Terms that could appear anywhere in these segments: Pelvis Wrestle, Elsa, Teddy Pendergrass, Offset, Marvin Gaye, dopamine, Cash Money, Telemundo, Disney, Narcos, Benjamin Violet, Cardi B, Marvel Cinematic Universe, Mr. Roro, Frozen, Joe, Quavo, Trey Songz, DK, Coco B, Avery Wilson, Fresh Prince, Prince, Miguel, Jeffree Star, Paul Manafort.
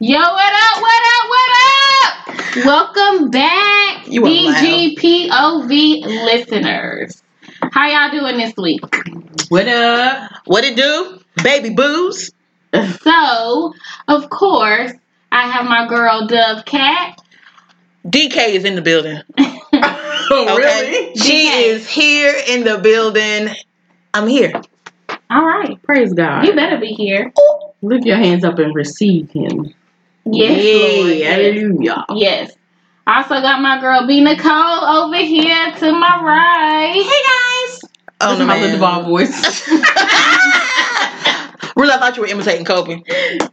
Yo, what up, what up, what up? Welcome back, BGPOV listeners. How y'all doing this week? What up? What it do? Baby boos. So, of course, I have my girl, Dove Cat. DK is in the building. Really? She is here in the building. I'm here. All right. Praise God. You better be here. Lift your hands up and receive him. Yes, yay, Lord. Hallelujah. Yes. I also got my girl B Nicole over here to my right. Hey guys. Oh, this is my Lil Duval voice. Really, I thought you were imitating Kobe.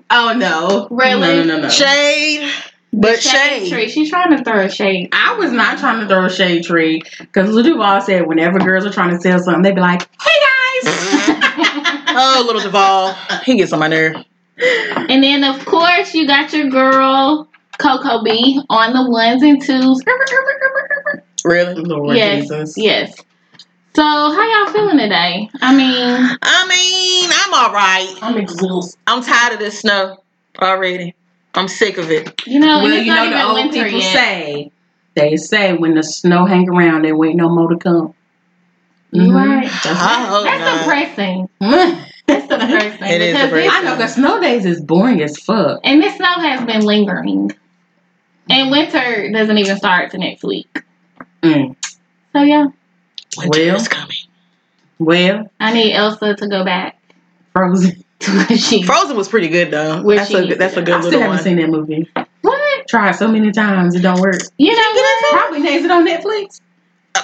Oh no. Really? No. Shade. But shade tree. She's trying to throw a shade. I was not trying to throw a shade tree. Because Lil Duval said whenever girls are trying to sell something, they be like, hey guys. Oh, Lil Duval. He gets on my nerve. And then, of course, you got your girl, Coco B, on the ones and twos. Really? Lord Jesus. Yes. So, how y'all feeling today? I mean, I'm all right. I'm exhausted. I'm tired of this snow already. I'm sick of it. You know, well, you know the old people yet. They say when the snow hang around, there ain't no more to come. Mm-hmm. Right. That's depressing. That's depressing. It is depressing. I know, because snow days is boring as fuck. And this snow has been lingering. And winter doesn't even start to next week. Mm. So, yeah. Winter's coming. Well. I need Elsa to go back. Frozen. Frozen was pretty good, though. That's a good little one. I still haven't seen that movie. What? Tried so many times. It don't work. You know what? Probably is it on Netflix?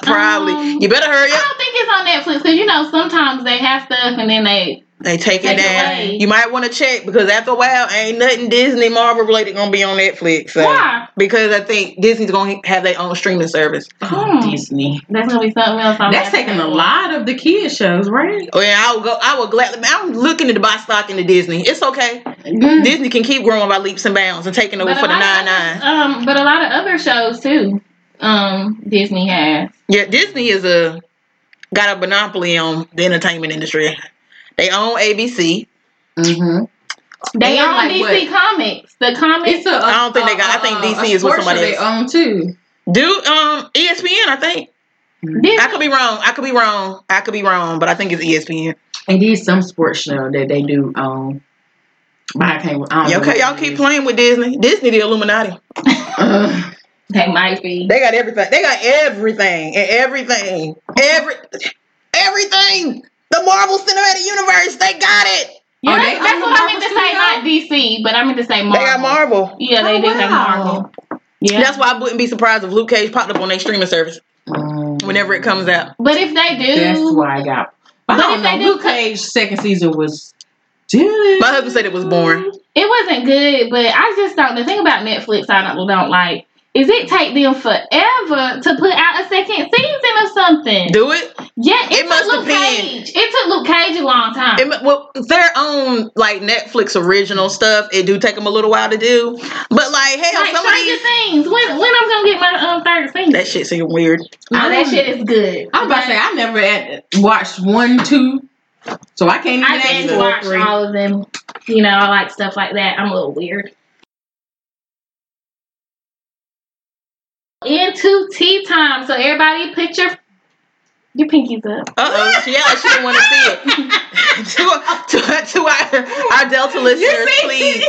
Probably. You better hurry up. I don't think it's on Netflix because, you know, sometimes they have stuff and then they take it down. Away. You might want to check because after a while, ain't nothing Disney, Marvel related going to be on Netflix. So. Why? Because I think Disney's going to have their own streaming service. Oh, Disney. That's going to be something else. That's taking a lot of the kids' shows, right? Oh, yeah. I'm looking to buy stock into Disney. It's okay. Mm-hmm. Disney can keep growing by leaps and bounds and taking over for the 9-9. But a lot of other shows, too. Disney has. Yeah, Disney is got a monopoly on the entertainment industry. They own ABC. Mm-hmm. They own like DC Comics. The comics. I don't think they got. I think DC is what somebody else. They own too. ESPN? I think. Disney. I could be wrong, but I think it's ESPN. And there's some sports show that they do own. But I can't. Okay, y'all keep playing with Disney. Disney, the Illuminati. They might be. They got everything. Everything. The Marvel Cinematic Universe. They got it. Yeah, that's what I meant to say. Not DC, but I meant to say Marvel. They got Marvel. Yeah, they do have Marvel. Yeah. That's why I wouldn't be surprised if Luke Cage popped up on their streaming service whenever it comes out. But if they do, that's why I got. Luke Cage's second season was. My husband said it was boring. It wasn't good, but I just thought the thing about Netflix I don't like. Is it take them forever to put out a second season or something? Do it? Yeah, it took Luke Cage. It took Luke Cage a long time. Their own like Netflix original stuff, it do take them a little while to do. But like, hell, some of these things. When I'm gonna get my third season? That shit seems weird. Oh, that shit is good. I'm about to say I never watched 1, 2, so I can't even. I didn't watch all of them. You know, I like stuff like that. I'm a little weird. Into tea time, so everybody put your pinkies up. Uh-oh, she didn't want to see it. to our Delta listeners, please,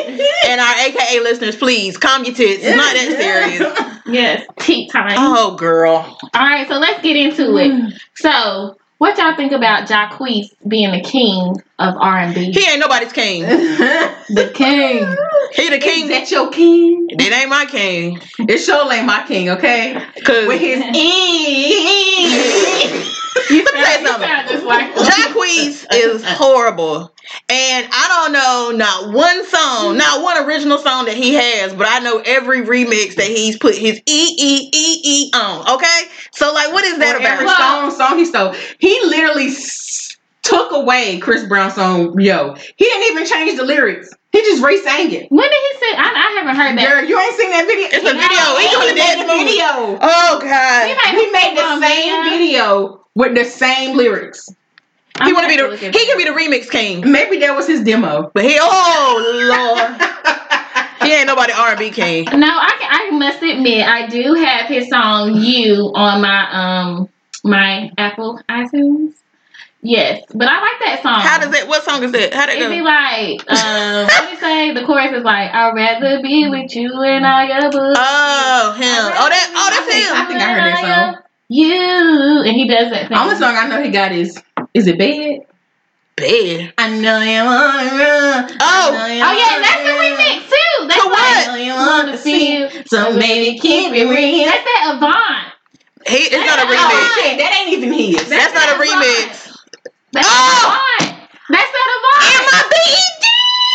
and our AKA listeners, please, calm your tits. It's not that serious. Yes, tea time. Oh, girl. All right, so let's get into it. So, what y'all think about Jacquees being the king of R&B? He ain't nobody's king. The king. He the king. Is that your king? It ain't my king. It sure ain't my king, okay? Cause with his let me say something. Jacquees is horrible. And I don't know not one song, not one original song that he has, but I know every remix that he's put his E on, okay? So like what is that about? Every song he stole. He literally took away Chris Brown's song, Yo. He didn't even change the lyrics. He just re-sang it. When did he sing? I haven't heard that. Girl, you ain't seen that video. It's a video. He's doing a dance video. Oh, God. He made the same video with the same lyrics. He can be the remix king. Maybe that was his demo. But he, oh, Lord. He ain't about the R&B king. No, I must admit, I do have his song "You" on my my Apple iTunes. Yes, but I like that song. How does it? What song is it? How does it go? It'd be like, what do you say? The chorus is like, "I'd rather be with you and all your bullshit." Oh, him! Oh, that's him! I think I heard that song. You, and he does that thing. Only song I know he got is it "Bad"? Bad. I know you want to run. Oh yeah, that's the remix too. That's what? I know you want to see, so baby keep it real. That's that Avant. It's not a remix. That ain't even his. That's not a remix. That's Avant. That's not Avant. M-I-B-E-D.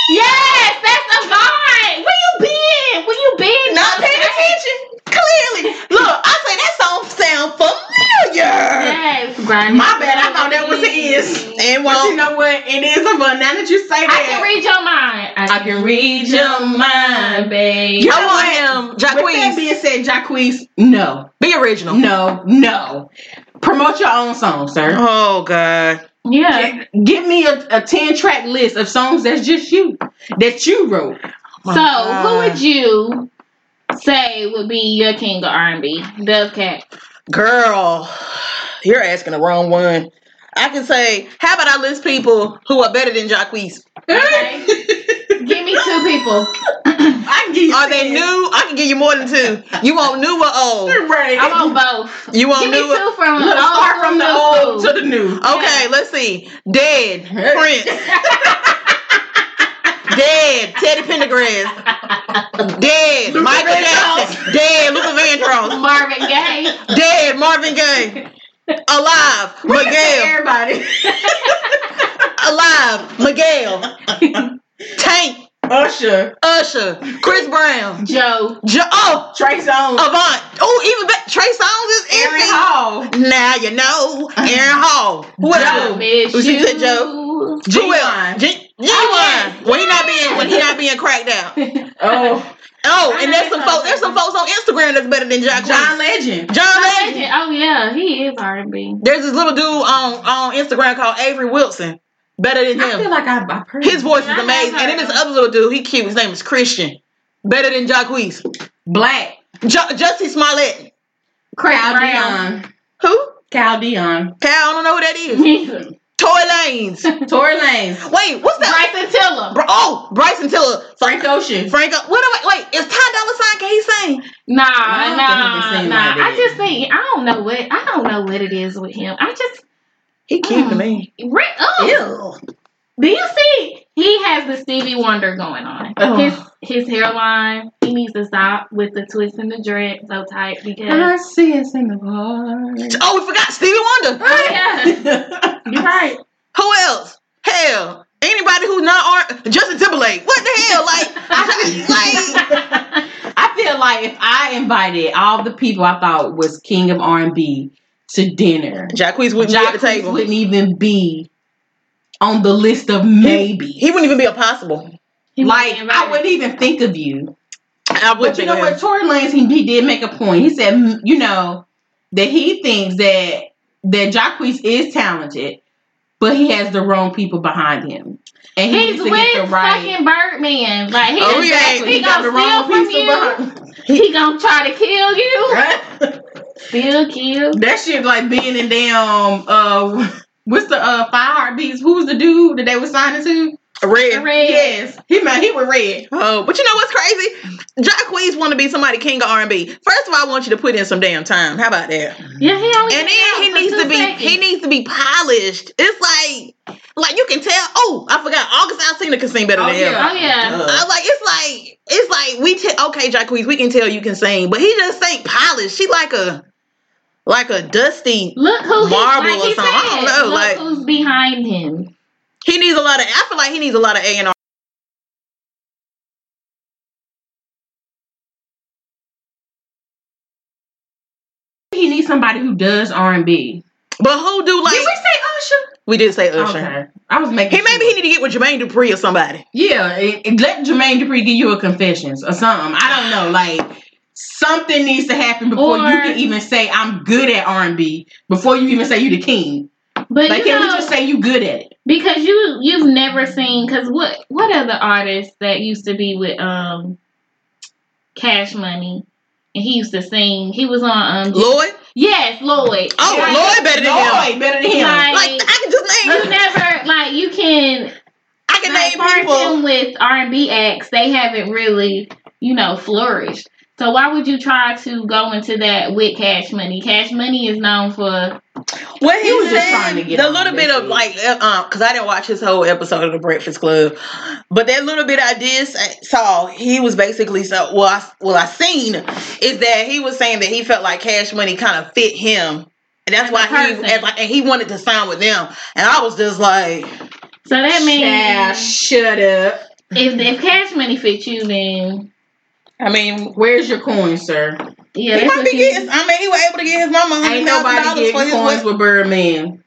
Yes, that's Avant. Where you been? Where you been? Not paying attention. Clearly. Look, I say that song sound familiar. Yes. Grinding. My bad. I thought that was an is. But you know what? It is a fun. Now that you say that. I can read your mind. I can read your mind, babe. You know I am. Jacquees. With that being said, Jacquees, no. Be original. No. Promote your own song, sir. Oh, God. Yeah. Give me a 10-track list of songs that's just you. That you wrote. Oh, so, God. Who would you say would be your king of R&B? Dove Cat. Girl, you're asking the wrong one. I can say, how about I list people who are better than Jacquees? Okay. Give me two people. I can give you. Are they new? I can give you more than two. You want new or old? Right. I want both. You want new? Give me two from the old. Start from the old to the new. Okay, yeah. Let's see. Dead Prince. Dead Teddy Pendergrass. Dead Luke Michael Jackson. Dead Luther Vandross. Marvin Gaye. Dead Marvin Gaye. Alive Miguel. Everybody. Alive Miguel. Tank. Usher, Chris Brown, Joe, oh, Trey Songz, Avant, oh, even back, Trey Songz is Aaron everything. Hall. Now you know Aaron Hall. What else? She said Joe. G-Wine. When he not being cracked out. Oh, and there's some folks on Instagram that's better than Jacquees. John Legend. Oh yeah, he is R&B. There's this little dude on Instagram called Avery Wilson. Better than him. I feel like I've heard his voice is amazing. And then this other little dude, he cute. His name is Christian. Better than Jacquees. Black. Jussie Smollett. Cal Dion. Who? Cal Dion. Cal, I don't know who that is. Tory Lanez. Wait, what's that? Bryson Tiller. Bryson Tiller. Frank Ocean. Wait, is Ty Dolla $ign? Can he sing? Nah. I don't know what it is with him. He cute to me. Ew. Do you see? He has the Stevie Wonder going on. Oh. His hairline. He needs to stop with the twist and the dread so tight because I see us in the park. Oh, we forgot Stevie Wonder. Right? Yeah. You're right. Who else? Hell, anybody who's not Justin Timberlake. What the hell? I feel like if I invited all the people I thought was king of R&B to dinner, Jacquees wouldn't even be on the list of maybe. He wouldn't even be a possible. I wouldn't even think of you. But you know what? Tory Lanez, he did make a point. He said, you know, that he thinks that Jacquees is talented, but he has the wrong people behind him. And he's with fucking Birdman. Like, he got the wrong people behind him. He gonna try to kill you. Right? Still kill. That shit like being in damn what's the 5 Heartbeats? Who was the dude that they were signing to? Red. Yes. He was Red. Oh, but you know what's crazy? Jacquees want to be somebody king of R&B. First of all, I want you to put in some damn time. How about that? Yeah, he needs to be polished. It's like you can tell. Oh, I forgot. August Alsina can sing better than him. Yeah. Oh yeah. I was like, it's like okay, Jacquees, we can tell you can sing, but he just ain't polished. She like a dusty marble or something. I don't know. Look who's behind him. He needs a lot of. I feel like he needs a lot of A&R. He needs somebody who does R&B. But who do like? Did we say Usher? We did say Usher. Okay. I was making. He need to get with Jermaine Dupri or somebody. Yeah, let Jermaine Dupri give you a Confessions or something. I don't know. Like something needs to happen before you can even say I'm good at R&B. Before you even say you the king. But like, can we just say you good at it? Because you've never seen, because what are the artists that used to be with Cash Money, and he used to sing. He was on Lloyd. Yes, Lloyd. Oh, like, Lloyd better than him. Lloyd better than him. Like I can just name. You never like you can. I can name people with R&B acts. They haven't really, you know, flourished. So why would you try to go into that with Cash Money? Cash Money is known for. Well, he was just trying to get a little bit of like, because I didn't watch his whole episode of The Breakfast Club, but that little bit I did saw, he was basically so. Well, I seen is that he was saying that he felt like Cash Money kind of fit him, and that's why he wanted to sign with them. And I was just like, so that means shut up. If Cash Money fits you, then. I mean, where's your coin, sir? Yeah, he might be getting. I mean, he was able to get his mama $100,000 for his coins with Birdman.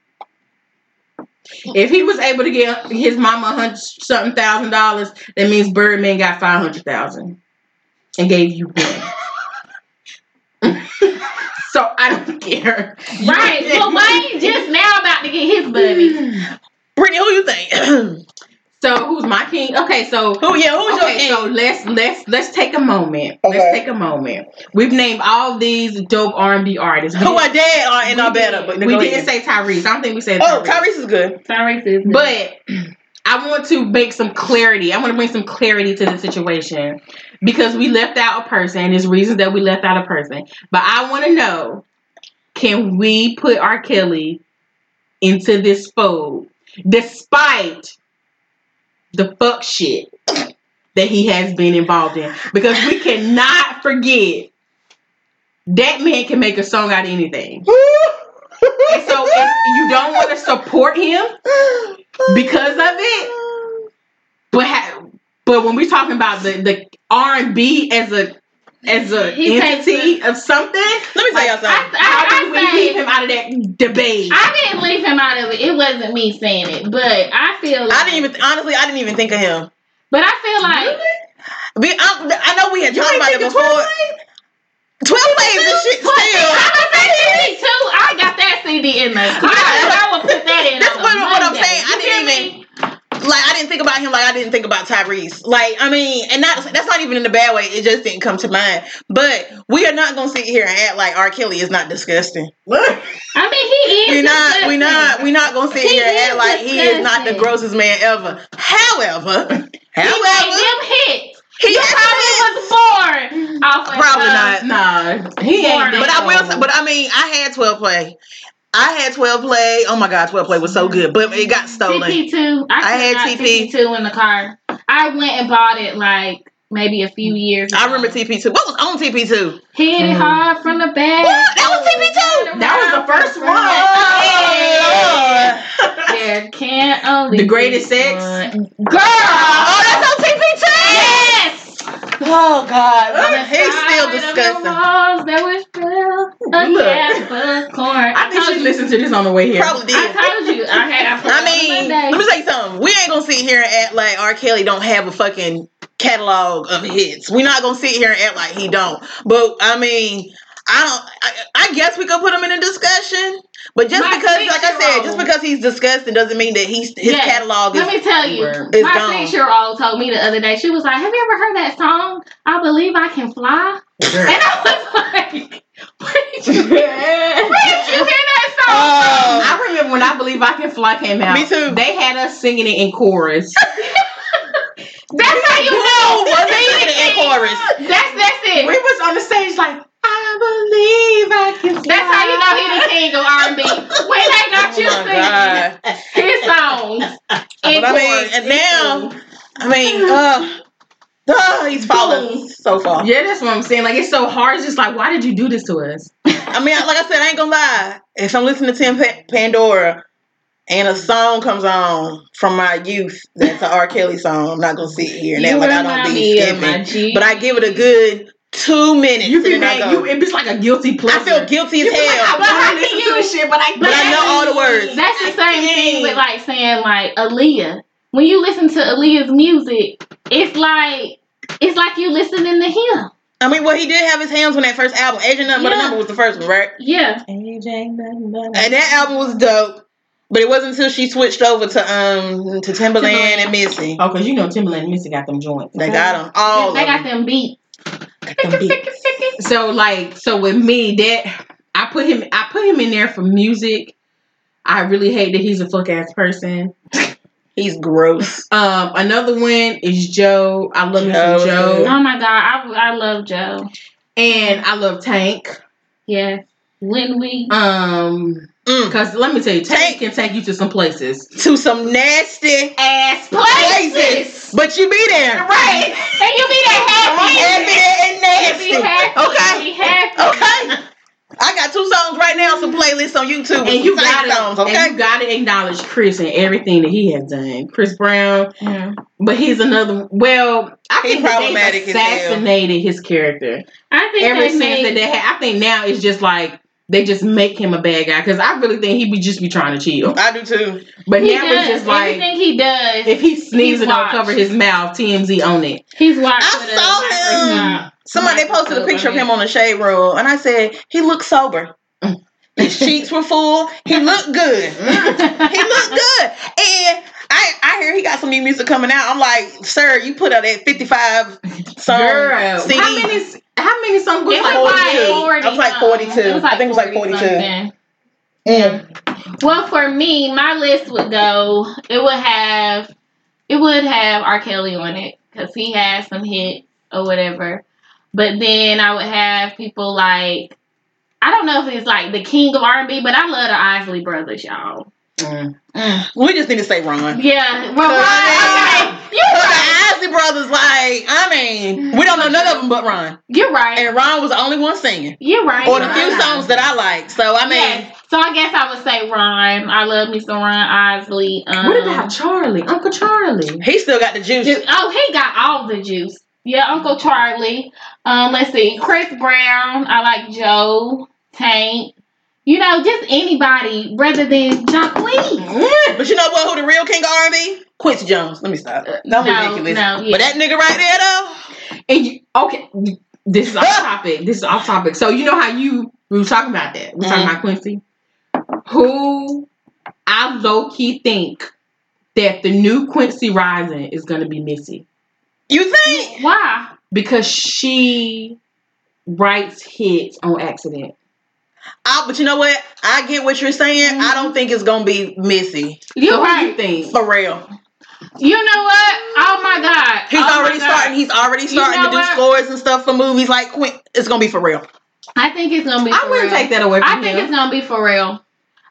If he was able to get his mama $100,000, that means Birdman got $500,000 and gave you one. So I don't care, right? Well, Wayne just now about to get his buddy. Brittany, who you think? So who's my king? Okay, so who's your king? So let's take a moment. Okay. Let's take a moment. We've named all these dope R&B artists who are dead are and are better, but we didn't say Tyrese. I don't think we said. Oh, Tyrese is good. Tyrese is good. But I want to make some clarity. I want to bring some clarity to the situation because we left out a person. There's reasons that we left out a person, but I want to know: can we put R. Kelly into this fold, despite? The fuck shit that he has been involved in. Because we cannot forget that man can make a song out of anything. And so if you don't want to support him because of it. But when we're talking about the R&B as a entity of something. Let me tell y'all something. How did we leave him out of that debate? I didn't leave him out of it. It wasn't me saying it, but I feel like... I didn't even think of him. But I feel like... Really? I know we had talked about it before. 12 Waves and shit still. I got that CD in there. I would put that in. That's what I'm saying. I didn't think about him like I didn't think about Tyrese. Like, I mean, and that's not even in a bad way. It just didn't come to mind. But we are not going to sit here and act like R. Kelly is not disgusting. I mean, he is disgusting. We're not going to sit here and act like he is not the grossest man ever. However, he made them hits. He probably was born off of probably not. No, he ain't. But I will. But I mean, I had 12 Play. I had 12 Play. Oh my God, 12 Play was so good, but it got stolen. TP2. I had TP2 in the car. I went and bought it like maybe a few years ago. I remember TP2. What was on TP2? Hit it hard from the back. What? That was TP2. That was the first one. Oh, yeah. There can't only the greatest sex. One. Girl. Oh, that's on TP2. Yes. Oh God! He's still disgusting. I think you listened to this on the way here. Probably did. I told you. Let me say something. We ain't gonna sit here and act like R. Kelly don't have a fucking catalog of hits. We're not gonna sit here and act like he don't. But I mean, I guess we could put him in a discussion. But just because he's disgusting doesn't mean that his catalog is. Let me tell you, my 6-year-old told me the other day, she was like, "Have you ever heard that song, I Believe I Can Fly?" And I was like, where did you hear that song? I remember when I Believe I Can Fly came out. Me too. They had us singing it in chorus. That's how you know. We're singing it in chorus. That's it. We was on the stage like, I believe I can. That's how you know he the king of R&B. When they got you singing his songs. But I mean, and now, he's falling so far. Yeah, that's what I'm saying. Like, it's so hard. It's just like, why did you do this to us? I mean, like I said, I ain't gonna lie. If I'm listening to Tim Pandora and a song comes on from my youth that's an R. Kelly song, I'm not gonna sit here and act like I don't think it's skipping. But I give it a good 2 minutes. You be mad. It's like a guilty pleasure. I feel guilty as hell. Like, I listen to this shit, but I know all the words. That's the same thing with like saying like Aaliyah. When you listen to Aaliyah's music, it's like you listening to him. I mean, well, he did have his hands on that first album. Age Ain't Nothing But a Number was the first one, right? Yeah. Age Ain't Nothing But a Number. And that album was dope. But it wasn't until she switched over to Timbaland and Missy. Oh, because you know Timbaland and Missy got them joints. They got them all. They got them beats. them beats. So like, so with me, that I put him in there for music. I really hate that he's a fuck ass person. He's gross. Another one is Joe. I love Joe. Oh my god, I love Joe. And I love Tank. Yeah. When we because let me tell you, Tank can take you to some places. To some nasty ass places. But you be there. Right. And you be there happy. And nasty. You be happy. Okay. You be happy. Okay. I got 2 songs right now, some playlists on YouTube. And you gotta acknowledge Chris and everything that he has done. Chris Brown. Yeah. But he's another I think problematic they assassinated his character. I think ever since that they had, I think now it's just like they just make him a bad guy, because I really think he just be trying to chill. I do too. But he now does. It's just like everything he does. If he sneezes, don't cover his mouth. TMZ on it. He's watching. I saw him. Somebody posted a picture of him on a shade roll, and I said he looked sober. His cheeks were full. He looked good. He looked good. And I hear he got some new music coming out. I'm like, sir, you put out that 55 song. Girl, CD. How many songs was like 40? It was like 42. I think it was like 42. Yeah. Well, for me, my list would go. It would have R. Kelly on it, because he has some hits or whatever. But then I would have people like, I don't know if it's like the king of R&B, but I love the Isley Brothers, y'all. We just need to say Ron. Yeah, well, Ron. Okay, you're right. The Isley Brothers, like, I mean, we don't know none of them but Ron. You're right. And Ron was the only one singing. You're right. Or the few songs that I like. So I mean, yes. So I guess I would say Ron. I love me some Ron Isley. What about Charlie? Uncle Charlie. He still got the juice. Oh, he got all the juice. Yeah, Uncle Charlie. Let's see, Chris Brown. I like Joe, Tank. You know, just anybody rather than Jacquees. But you know what? Who the real king of R&B? Quincy Jones. Let me stop. That's ridiculous. No, yeah. But that nigga right there, though. And you, okay, this is off topic. This is off topic. So you know how we were talking about that. We were talking about Quincy, who I low key think that the new Quincy rising is gonna be Missy. You think? Why? Because she writes hits on accident. But you know what? I get what you're saying. I don't think it's going to be Missy. So right. Who do you think? For real. You know what? Oh, my God. He's already starting to do scores and stuff for movies. Like, it's going to be for real. I think it's going to be for real. I wouldn't take that away from you. I think it's going to be for real.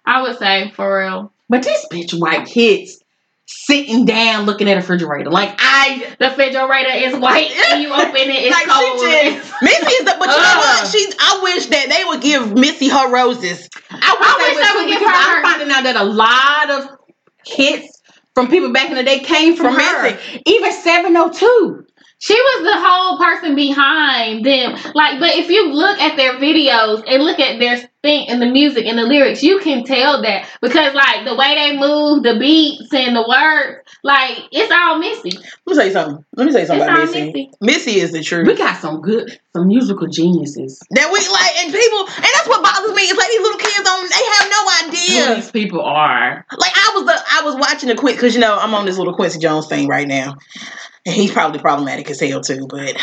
I would say for real. But this bitch writes hits. Sitting down looking at a refrigerator. Like, the refrigerator is white and you open it, it's like cold. Missy is but you know what? I wish that they would give Missy her roses. I wish they would give her. I'm finding out that a lot of hits from people back in the day came from her. Missy. Even 702. She was the whole person behind them. Like, but if you look at their videos and look at their thing and the music and the lyrics, you can tell that. Because, like, the way they move, the beats and the words, like, it's all Missy. Let me tell you something about Missy. Missy is the truth. We got some musical geniuses. That we, like, and people, and that's what bothers me. It's like these little kids they have no idea who these people are. Like, I was watching the Quincy, because, you know, I'm on this little Quincy Jones thing right now. And he's probably problematic as hell too, but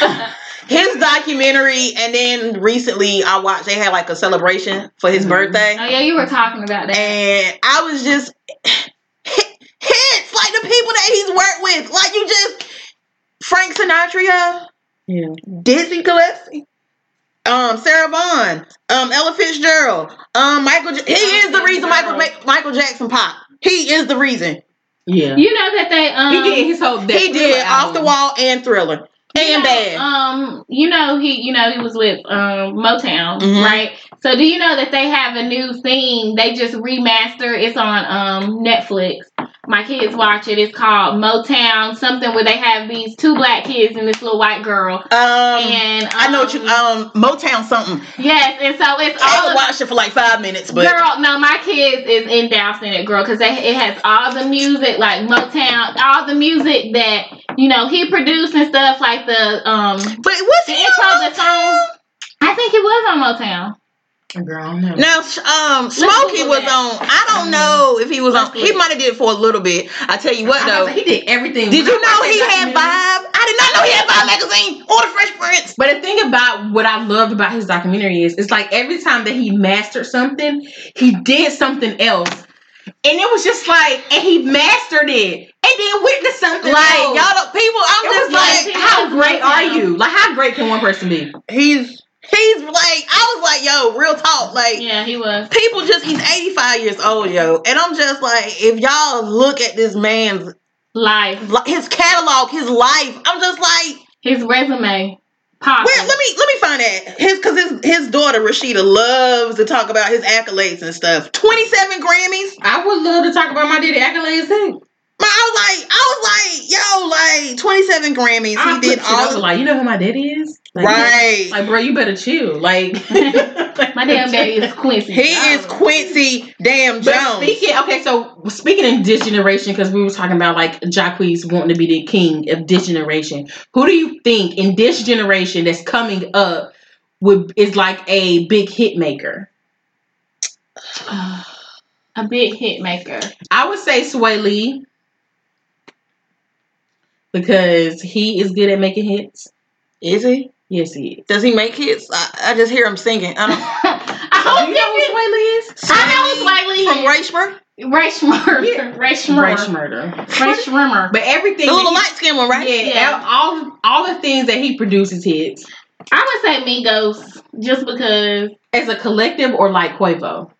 his documentary, and then recently I watched, they had like a celebration for his birthday. Oh yeah, you were talking about that. And I was just hits, like the people that he's worked with. Like you just Frank Sinatra, Dizzy Gillespie, Sarah Vaughan, Ella Fitzgerald, Michael. He is the reason Michael Jackson popped. He is the reason. Yeah, you know that they he did his whole he did album. Off the Wall and Thriller and Bad. He was with Motown, right? So do you know that they have a new thing? They just remastered. It's on Netflix. My kids watch it. It's called Motown something, where they have these 2 black kids and this little white girl. And I know what you Motown something. Yes, and so it's all. I watched it for like 5 minutes, but girl, no, my kids is endorsing it, girl, because it has all the music like Motown, all the music that you know he produced and stuff like the But was the he intro on Motown? The song? I think he was on Motown. Girl, now, Smokey was on. I don't know if he was on. He might have did it for a little bit. I tell you what, though, he did everything. Did you know he had Vibe? I did not know he had Vibe magazine or the Fresh Prince. But the thing about what I loved about his documentary is it's like every time that he mastered something, he did something else. And it was just like, and he mastered it. And then witnessed something like else. Y'all don't, people, I'm it just like how great are you? Like, how great can one person be? He's like, I was like, yo, real talk. Like, yeah, he was. People just, he's 85 years old, yo. And I'm just like, if y'all look at this man's life, his catalog, his life, I'm just like, his resume. Well, let me find that. His daughter Rashida loves to talk about his accolades and stuff. 27 Grammys. I would love to talk about my daddy accolades too. I was like, yo, 27 Grammys. He did all. You know who my daddy is? Like, right. Like, bro, you better chill. Like, my damn daddy is Quincy. He is Quincy damn Jones. Speaking in This Generation, because we were talking about like Jacquees wanting to be the king of This Generation. Who do you think in This Generation that's coming up is like a big hit maker? A big hit maker. I would say Swae Lee. Because he is good at making hits. Is he? Yes, he is. Does he make hits? I just hear him singing. I don't. I don't know who Swae Lee is. I know who Swae Lee is. From Race Murder. But everything. The little light skin one, right? Yeah. All the things that he produces hits. I would say Migos, just because. As a collective, or like Quavo.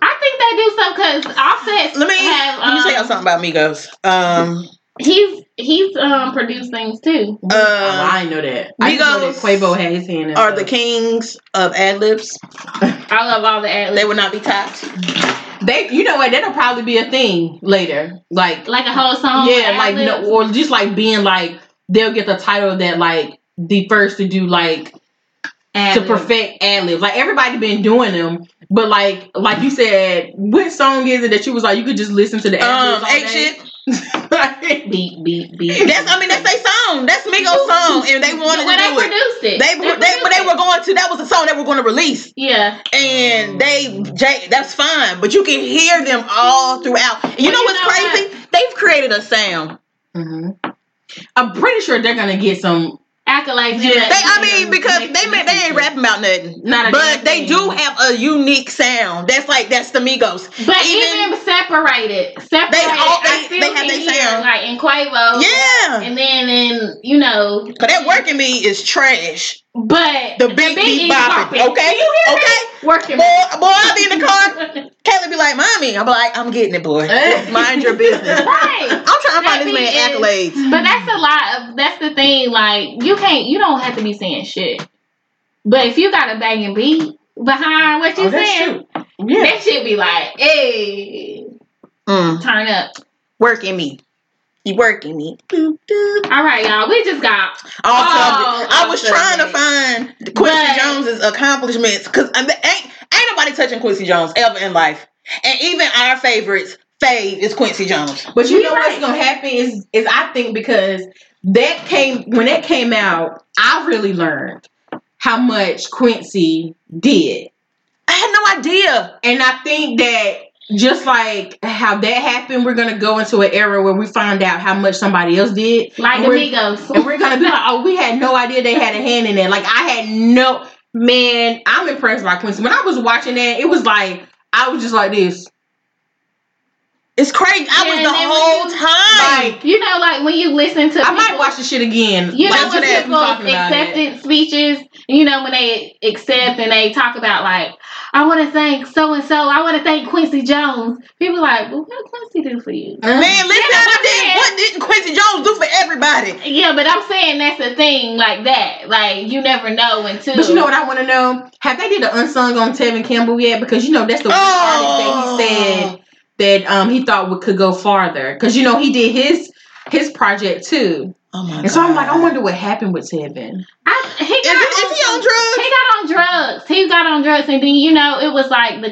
I think they do so because Offset. Let me tell y'all something about Migos. He's produced things too. I know that. I know that Quavo had his hand in. Are the kings of ad libs? I love all the ad libs. They would not be topped. You know what? That'll probably be a thing later. Like a whole song. Yeah, like no, or just like being like they'll get the title that like the first to do like ad-lib. To perfect ad libs. Like everybody been doing them. But like you said, what song is it that you was like you could just listen to the ad libs all day? Beep beep beep. That's their song. That's Migos' song, and they wanted to do it. They were going to. That was a song they were going to release. Yeah, and that's fine. But you can hear them all throughout. You know what's crazy? What? They've created a sound. Mm-hmm. I'm pretty sure they're gonna get some accolades. Yeah, because they ain't rapping about nothing. But they do have a unique sound. That's the Migos. But even separated. They have their sound. Like in Quavo. Yeah. And then But that Working Me is trash. But the big bopping. Okay? Okay? Working Me. Boy, I'll be in the car. Kayla be like, mommy. I'm like, I'm getting it, boy. Mind your business. Right. I'm trying to find this man accolades. But that's the thing. Like, you don't have to be saying shit. But if you got a banging beat behind what you saying, that shit be like, hey, turn up. Working Me. You working me. All right, y'all. We just got I was trying to find Quincy Jones's accomplishments because ain't nobody touching Quincy Jones ever in life. And even our fave is Quincy Jones. But you know what's gonna happen is I think because when that came out, I really learned how much Quincy did. I had no idea, and I think that. Just like how that happened, we're gonna go into an era where we find out how much somebody else did, like Migos, and we're gonna be like, "Oh, we had no idea they had a hand in that." Like I'm impressed by Quincy. When I was watching that, it was like I was just like this. It's crazy. I was the whole time. Like, when you listen to people, might watch the shit again. You know when people acceptance speeches, when they accept and they talk about like, I want to thank so-and-so. I want to thank Quincy Jones. People like, well, what did Quincy do for you? Man, what didn't Quincy Jones do for everybody? Yeah, but I'm saying that's the thing like that. Like, you never know until. But you know what I want to know? Have they did an unsung on Tevin Campbell yet? Because, that's the artist that he said. That he thought could go farther. Because, he did his project, too. Oh, my God. And so I'm like, I wonder what happened with Tevin. Is he on drugs? He got on drugs. And then, it was like the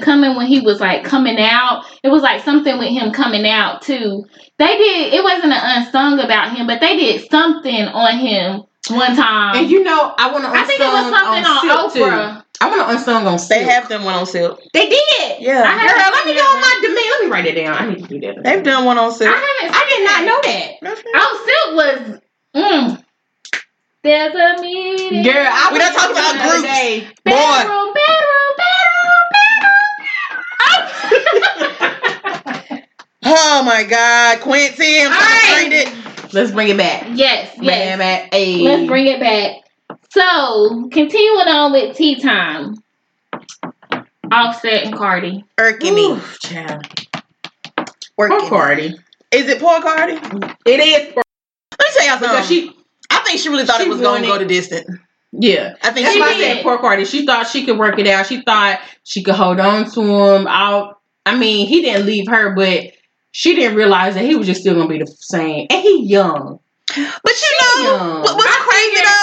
coming when he was, like, coming out. It was, like, something with him coming out, too. It wasn't an unsung about him, but they did something on him one time. And, I want to unsung on I think it was something on Oprah. Too. I want to unsung on Silk. They have done one on Silk. They did. Yeah. Let me write it down. I need to do that. They've done one on Silk. I did not know that. On Silk was There's a meeting. Girl, we don't talk about groups. Bedroom. Oh my God, Quincy! I'm trying to find it. Let's bring it back. Yes, yes. Let's bring it back. So, continuing on with tea time. Offset and Cardi. Irking me. Child. Poor Cardi. Is it poor Cardi? It is. Let me tell y'all something. I think she really thought it was going to go the distance. Yeah. I think that's why I said poor Cardi. She thought she could work it out. She thought she could hold on to him. I mean, he didn't leave her, but she didn't realize that he was just still going to be the same. And he young. But you know, what's crazy though?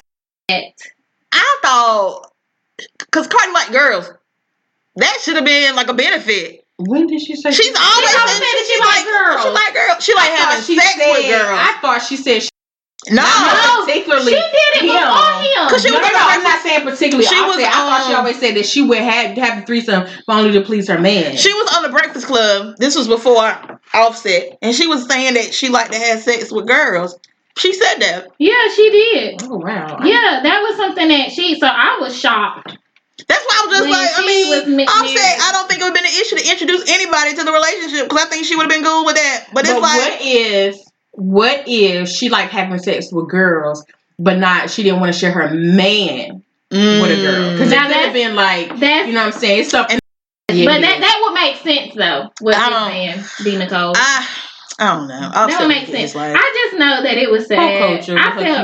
I thought, because Cardi like girls. That should have been like a benefit. When did she say? She's always said that she like girls. She like girls. She like having sex with girls. I thought she said no, particularly. She did it before him. Cause she was I'm not saying particularly. I thought she always said that she would have a threesome, but only to please her man. She was on the Breakfast Club. This was before Offset, and she was saying that she liked to have sex with girls. She said that. Yeah, she did. Oh wow. Yeah, that was something that she. So I was shocked. That's why I was just Offset, I don't think it would have been an issue to introduce anybody to the relationship because I think she would have been good with that. But what if she liked having sex with girls, but she didn't want to share her man with a girl? Because that would have been you know what I'm saying? Something. That would make sense though. What you're saying, B Nicole. I don't know. That would make sense. I just know that it was sad. I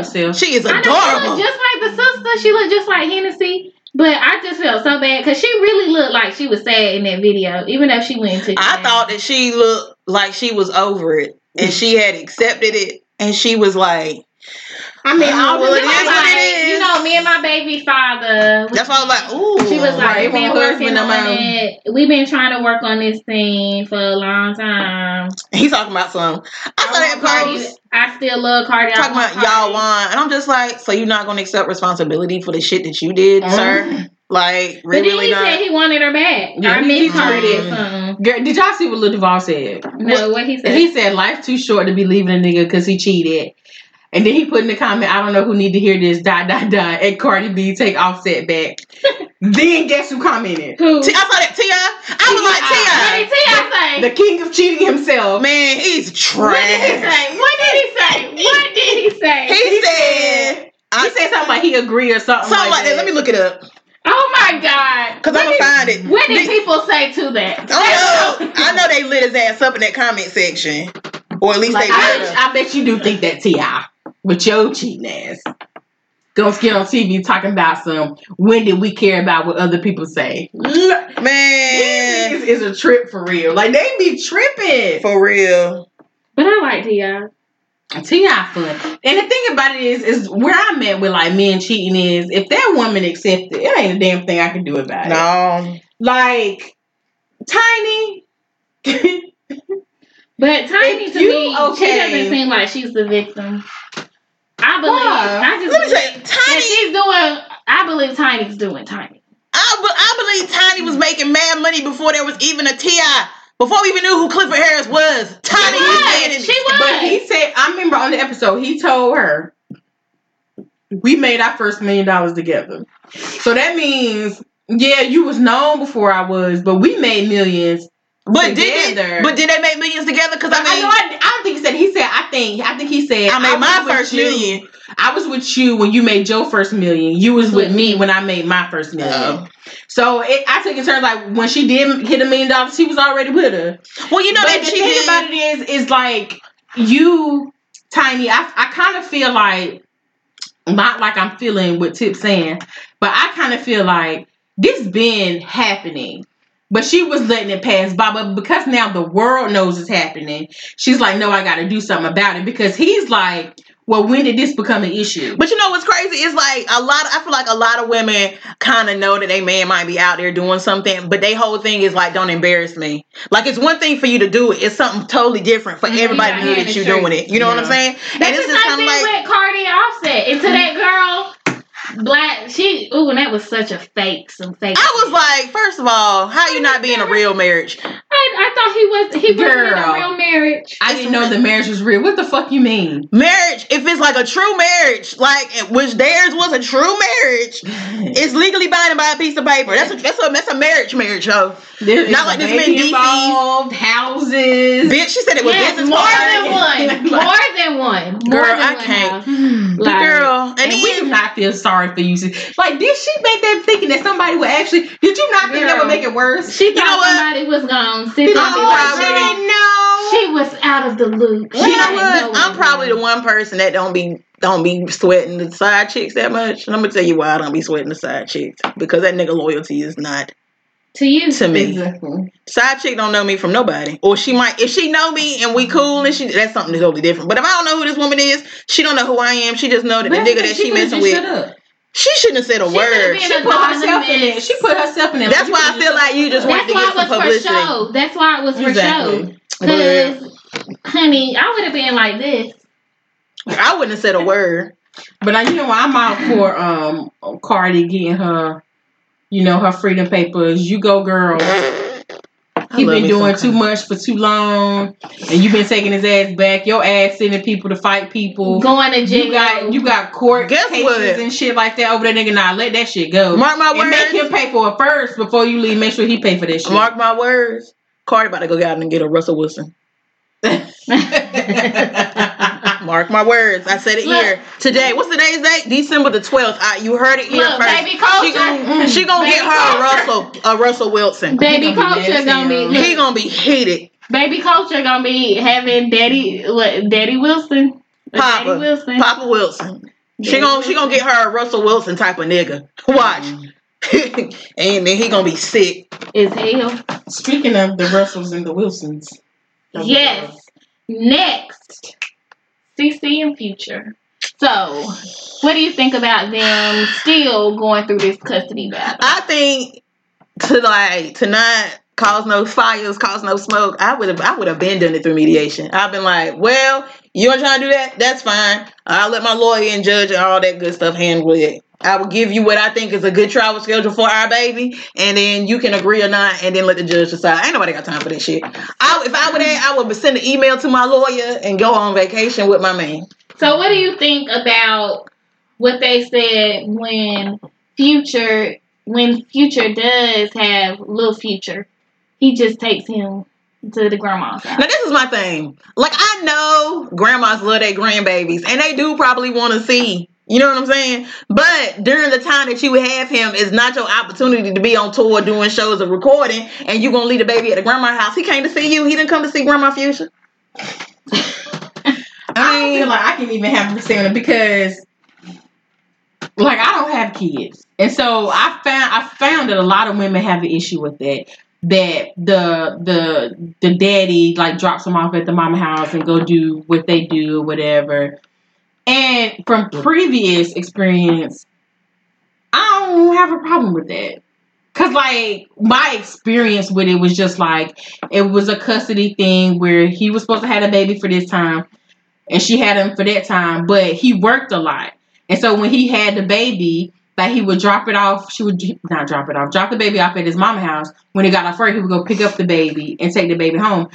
felt she is adorable. She looked just like the sister. She looked just like Hennessy. But I just felt so bad because she really looked like she was sad in that video, even though she went to. I thought that she looked like she was over it and she had accepted it, and she was like, you know, me and my baby father. That's why I was like, ooh. She was like, we've been trying to work on this thing for a long time. He's talking about something. I saw that post. I still love Cardi. Talking about y'all won. And I'm just like, so you're not going to accept responsibility for the shit that you did, sir? Like, really, but then he said he wanted her back. Yeah, I mean, Cardi. Girl, did y'all see what Lil Duval said? No, what he said? He said, life's too short to be leaving a nigga because he cheated. And then he put in the comment, I don't know who need to hear this, ... and Cardi B take Offset back. Then guess who commented? Who? I saw that T.I. I was like, T.I. What did T.I. say? The king of cheating himself. Man, he's trash. What did he say? He said something like he agreed or something. Something like that. Let me look it up. Oh my God. Because I'm going to find it. What did people say to that? Oh no. I know they lit his ass up in that comment section. Or at least they lit up. I bet you do think that T.I. with your cheating ass. Gonna get on TV talking about when did we care about what other people say. Look, man. This is a trip for real. Like, they be tripping. For real. But I like T.I. T.I. fun. And the thing about it is where I'm at with, like, men cheating is, if that woman accepts it, it ain't a damn thing I can do about it. No. Like, Tiny. But Tiny, to me, she doesn't seem like she's the victim. I believe. I believe Tiny's doing Tiny. I believe Tiny was making mad money before there was even a T.I. Before we even knew who Clifford Harris was. Tiny was. She was. But he said, I remember on the episode, he told her, we made our first $1 million together. So that means, yeah, you was known before I was, but we made millions. But did they make millions together? Because I don't think he said. He said. I made my first million. I was with you when you made your first million. You was with me when I made my first million. Uh-oh. So I took it turns like when she did hit $1 million, she was already with her. Well, you know but that the she thing did. About it is like you, Tiny. I kind of feel like not like I'm feeling what Tip's saying, but I kind of feel like this been happening. But she was letting it pass by. But because now the world knows it's happening, she's like, no, I got to do something about it. Because he's like, well, when did this become an issue? But you know what's crazy? It's like I feel like a lot of women kind of know that they man might be out there doing something. But their whole thing is like, don't embarrass me. Like, it's one thing for you to do it. It's something totally different for everybody to hear that you're doing it. You know what I'm saying? That's the same thing with Cardi Offset. And to that girl... Black, she, ooh, and that was such a fake. I was like, first of all, how you not being a real marriage? How I thought he wasn't in a real marriage. I didn't know the marriage was real. What the fuck you mean? Marriage, if it's like a true marriage, like which theirs was a true marriage, it's legally binding by a piece of paper. That's a marriage, though. Not like this man involved houses. Bitch, she said it was business. More than one. Girl, I can't. Like, girl, and we do not feel sorry for you. Like, did she make that thinking that somebody would actually? Did you not think that would make it worse? She thought somebody was gonna sit down. She didn't know. She was out of the loop. You know what? I'm probably the one person that don't be sweating the side chicks that much. And I'm gonna tell you why I don't be sweating the side chicks, because that nigga loyalty is not to you. To me, exactly. Side chick don't know me from nobody. Or she might, if she know me and we cool, and that's something totally different. But if I don't know who this woman is, she don't know who I am. She just know that the nigga that she messing with. She shouldn't have said a word. She put herself in it. That's why I feel like you just wanted to get some publicity. That's why it was for show. Because, honey, I would have been like this. I wouldn't have said a word. But you know, I'm out for Cardi getting her, her freedom papers. You go, girl. You've been doing too much for too long, and you've been taking his ass back. Your ass sending people to fight people, going to jail. You got court cases and shit like that over that nigga. Nah, let that shit go. Mark my words. And make him pay for it first before you leave. Make sure he pay for that shit. Mark my words. Cardi about to go out and get a Russell Wilson. Mark my words. I said it here today. What's today's date? December the 12th. You heard it here first. Baby Culture. She gonna get her a Russell Wilson. Baby Culture gonna be he gonna be heated. Baby Culture gonna be having Daddy Wilson. Papa Wilson. She gonna get her a Russell Wilson type of nigga. Watch. And then he gonna be sick as hell. Speaking of the Russells and the Wilsons. Yes. Next. CC and Future. So, what do you think about them still going through this custody battle? I think to not cause no fires, cause no smoke, I would have been done it through mediation. I've been like, well, you ain't trying to do that? That's fine. I'll let my lawyer and judge and all that good stuff handle it. I will give you what I think is a good trial schedule for our baby, and then you can agree or not, and then let the judge decide. Ain't nobody got time for that shit. If I would send an email to my lawyer and go on vacation with my man. So what do you think about what they said when Future does have Lil Future? He just takes him to the grandma's house. Now this is my thing. Like, I know grandmas love their grandbabies, and they do probably want to see. You know what I'm saying? But during the time that you have him, it's not your opportunity to be on tour doing shows or recording, and you're going to leave the baby at the grandma's house. He came to see you. He didn't come to see Grandma Future. I feel like I can't even have him singing because, like, I don't have kids. And so I found that a lot of women have an issue with that. That the daddy, like, drops them off at the mama house and go do what they do or whatever. And from previous experience, I don't have a problem with that. Because, like, my experience with it was just, like, it was a custody thing where he was supposed to have a baby for this time, and she had him for that time, but he worked a lot. And so when he had the baby, like, he would drop it off. She would not drop it off. Drop the baby off at his mama's house. When he got off work, he would go pick up the baby and take the baby home.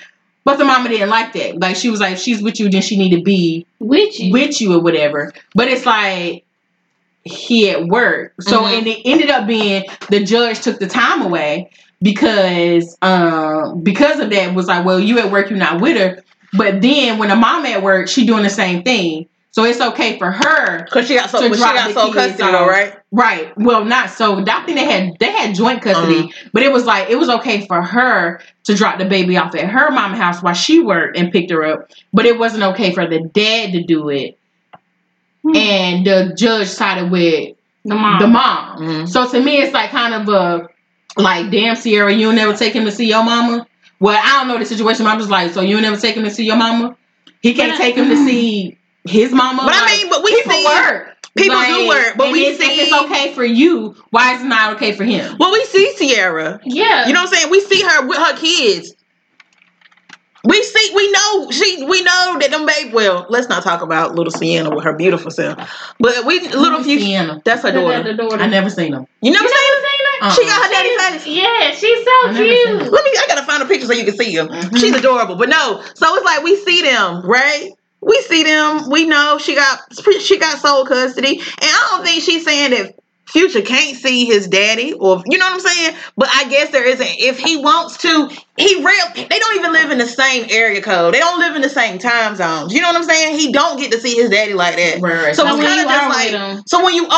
But the mama didn't like that. Like, she was like, she's with you, then she need to be with you or whatever. But it's like, he at work. So, and it ended up being the judge took the time away because of that. Was like, well, you at work, you're not with her. But then when the mama at work, she doing the same thing. So it's okay for her because she got sole custody, though, right? Right. Well, not so. I think they had joint custody, but it was like it was okay for her to drop the baby off at her mama's house while she worked and picked her up, but it wasn't okay for the dad to do it. And the judge sided with the mom. So to me, it's like kind of like, damn, Sierra, you'll never take him to see your mama. Well, I don't know the situation, but I'm just like, so you'll never take him to see your mama. He can't take him to see his mama. But like, I mean, but we see work. People like, do work, but we see it's okay for you. Why is it not okay for him? Well, we see Sierra. Yeah, you know what I'm saying. We see her with her kids. We know that them baby. Well, let's not talk about little Sienna with her beautiful self. But little Sienna, that's her daughter. I never seen her. You never seen her? She got her daddy face. Yeah, she's so cute. I gotta find a picture so you can see them. Mm-hmm. She's adorable. But no, so it's like we see them, right? We see them. We know she got sole custody, and I don't think she's saying that Future can't see his daddy, or you know what I'm saying. But I guess there isn't. If he wants to, they don't even live in the same area code. They don't live in the same time zones. You know what I'm saying? He don't get to see his daddy like that. Right. So it's kind of just like. So when y'all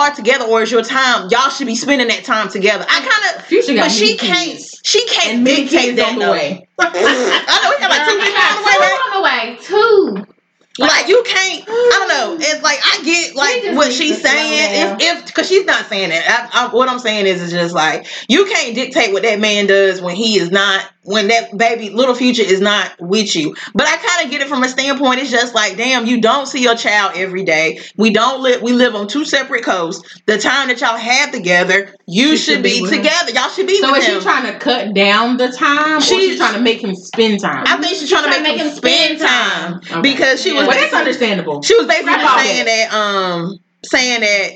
are together, or it's your time, y'all should be spending that time together. But she can't dictate that way. I know we got like 2 minutes on the way. Two. Like, you can't, I don't know, it's like, I get, like, what she's saying, because she's not saying that. What I'm saying is just like, you can't dictate what that man does when he is not, when that baby, little Future is not with you. But I kind of get it from a standpoint, it's just like, damn, you don't see your child every day. We live on two separate coasts. The time that y'all have together, you should be together. Y'all should be with him. So is she trying to cut down the time, or she's trying to make him spend time? I think she's trying to make him spend time. Okay. Because she was. Well, that's understandable. She was basically saying that,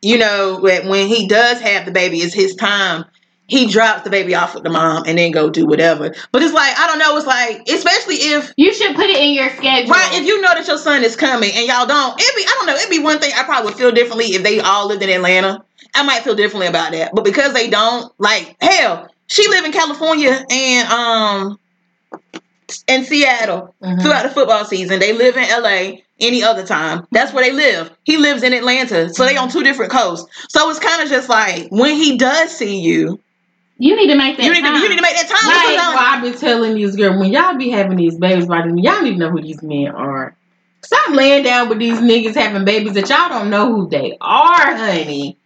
you know, that when he does have the baby, it's his time. He drops the baby off with the mom and then go do whatever. But it's like, I don't know. It's like, especially if you should put it in your schedule, right? If you know that your son is coming and y'all don't, I don't know. It'd be one thing I probably would feel differently if they all lived in Atlanta. I might feel differently about that, but because they don't, like, hell, she live in California and in Seattle throughout the football season. They live in LA any other time. That's where they live. He lives in Atlanta. So they on two different coasts. So it's kind of just like when he does see you, you need to make that time. You need to make that time. Like, well, I've been telling these girls, when y'all be having these babies by them, y'all need to know who these men are. Stop laying down with these niggas having babies that y'all don't know who they are, honey.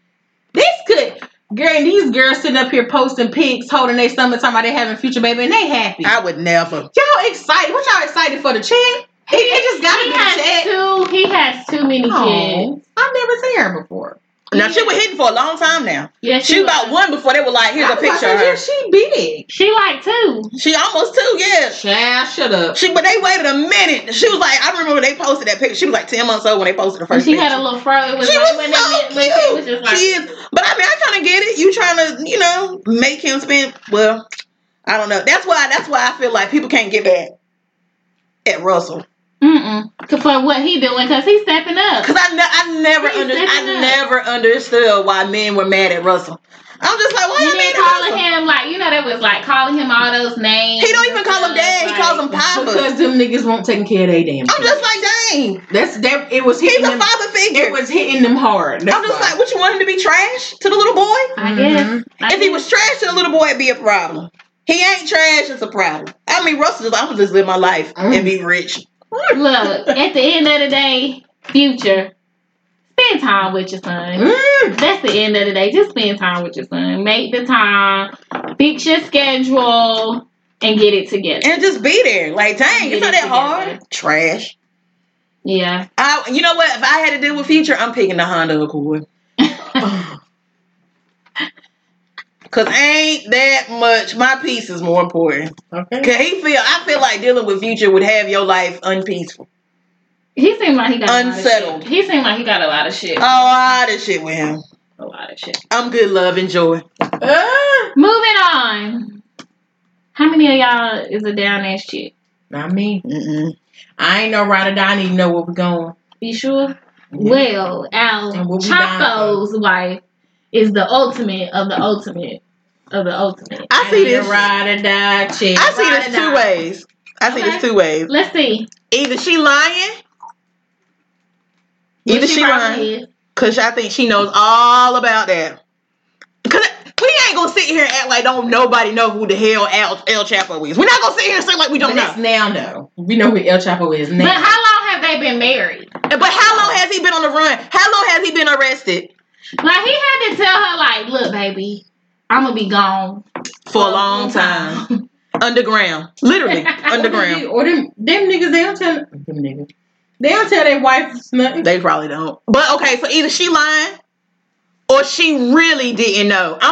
This could... Girl, and these girls sitting up here posting pics, holding their stomach, talking about they having Future baby, and they happy. I would never. Y'all excited? What y'all excited for? The check? It just gotta be a check. He has too many kids. I've never seen her before. Now, she was hitting for a long time now. Yeah, she was. About one before they were like, here's a picture of her. She big. She like two. She almost two, yeah. Child, shut up. But they waited a minute. She was like, I remember they posted that picture. She was like 10 months old when they posted the first picture. She had a little fro. It was she like, was so cute. She is. But I mean, I kind of get it. You trying to, you know, make him spend, well, I don't know. That's why I feel like people can't get back at Russell. For what he doing, because he's stepping up. Because I never understood why men were mad at Russell. I'm just like, why are you men calling him like, you know, that was like calling him all those names. He don't even call him dad. Like, he calls him papa. Because them niggas won't take care of their damn. I'm just like, dang. It was hitting. He's a father figure. It was hitting them hard. That's I'm just like, what, you want him to be trash to the little boy? I guess. If he was trash to the little boy, it'd be a problem. He ain't trash. It's a problem. I mean, Russell, I'm gonna just live my life and be rich. Look, at the end of the day, Future, spend time with your son. That's the end of the day. Just spend time with your son. Make the time, fix your schedule, and get it together. And just be there. Like, dang, it's not that hard. Trash. Yeah. You know what? If I had to deal with Future, I'm picking the Honda Accord. Cause ain't that much. My peace is more important. Okay. Cause I feel like dealing with Future would have your life unpeaceful. He seemed like he got unsettled. He seemed like he got a lot of shit. A lot of shit with him. A lot of shit. I'm good. Love and joy. Moving on. How many of y'all is a down ass chick? Not me. I ain't no ride or die. I need to know where we're going. You sure? Yeah. Well, Al Chapo's wife is the ultimate of the ultimate of the ultimate. I see this ride or die chick. I see this two ways. Let's see. Either she lying. Either she lying. Because I think she knows all about that. Because we ain't going to sit here and act like don't nobody know who the hell El Chapo is. We're not going to sit here and say like we don't know. It's now, though. We know who El Chapo is now. But how long have they been married? But how long has he been on the run? How long has he been arrested? Like, he had to tell her, like, look, baby, I'm going to be gone. For a long time. Underground. Literally, underground. Or them niggas, they don't tell them niggas. They don't tell their wives nothing. They probably don't. But, okay, so either she lying or she really didn't know. I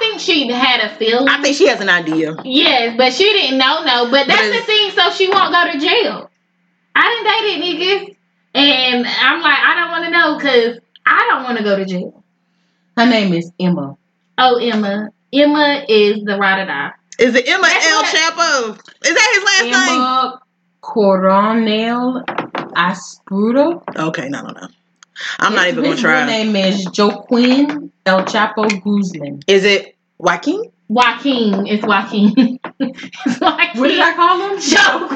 think she had a feeling. I think she has an idea. Yes, but she didn't know. But that's the thing, so she won't go to jail. I didn't date it, niggas. And I'm like, I don't want to know because I don't want to go to jail. Her name is Emma. Oh, Emma. Emma is the ride or die. Is it Emma El Chapo? Is that his last name? Emma Coronel Aspudo. Okay, no. I'm not even going to try. His name is Joaquín El Chapo Guzmán. Is it Joaquin? Joaquin. It's Joaquin. It's Joaquin. What did I call him?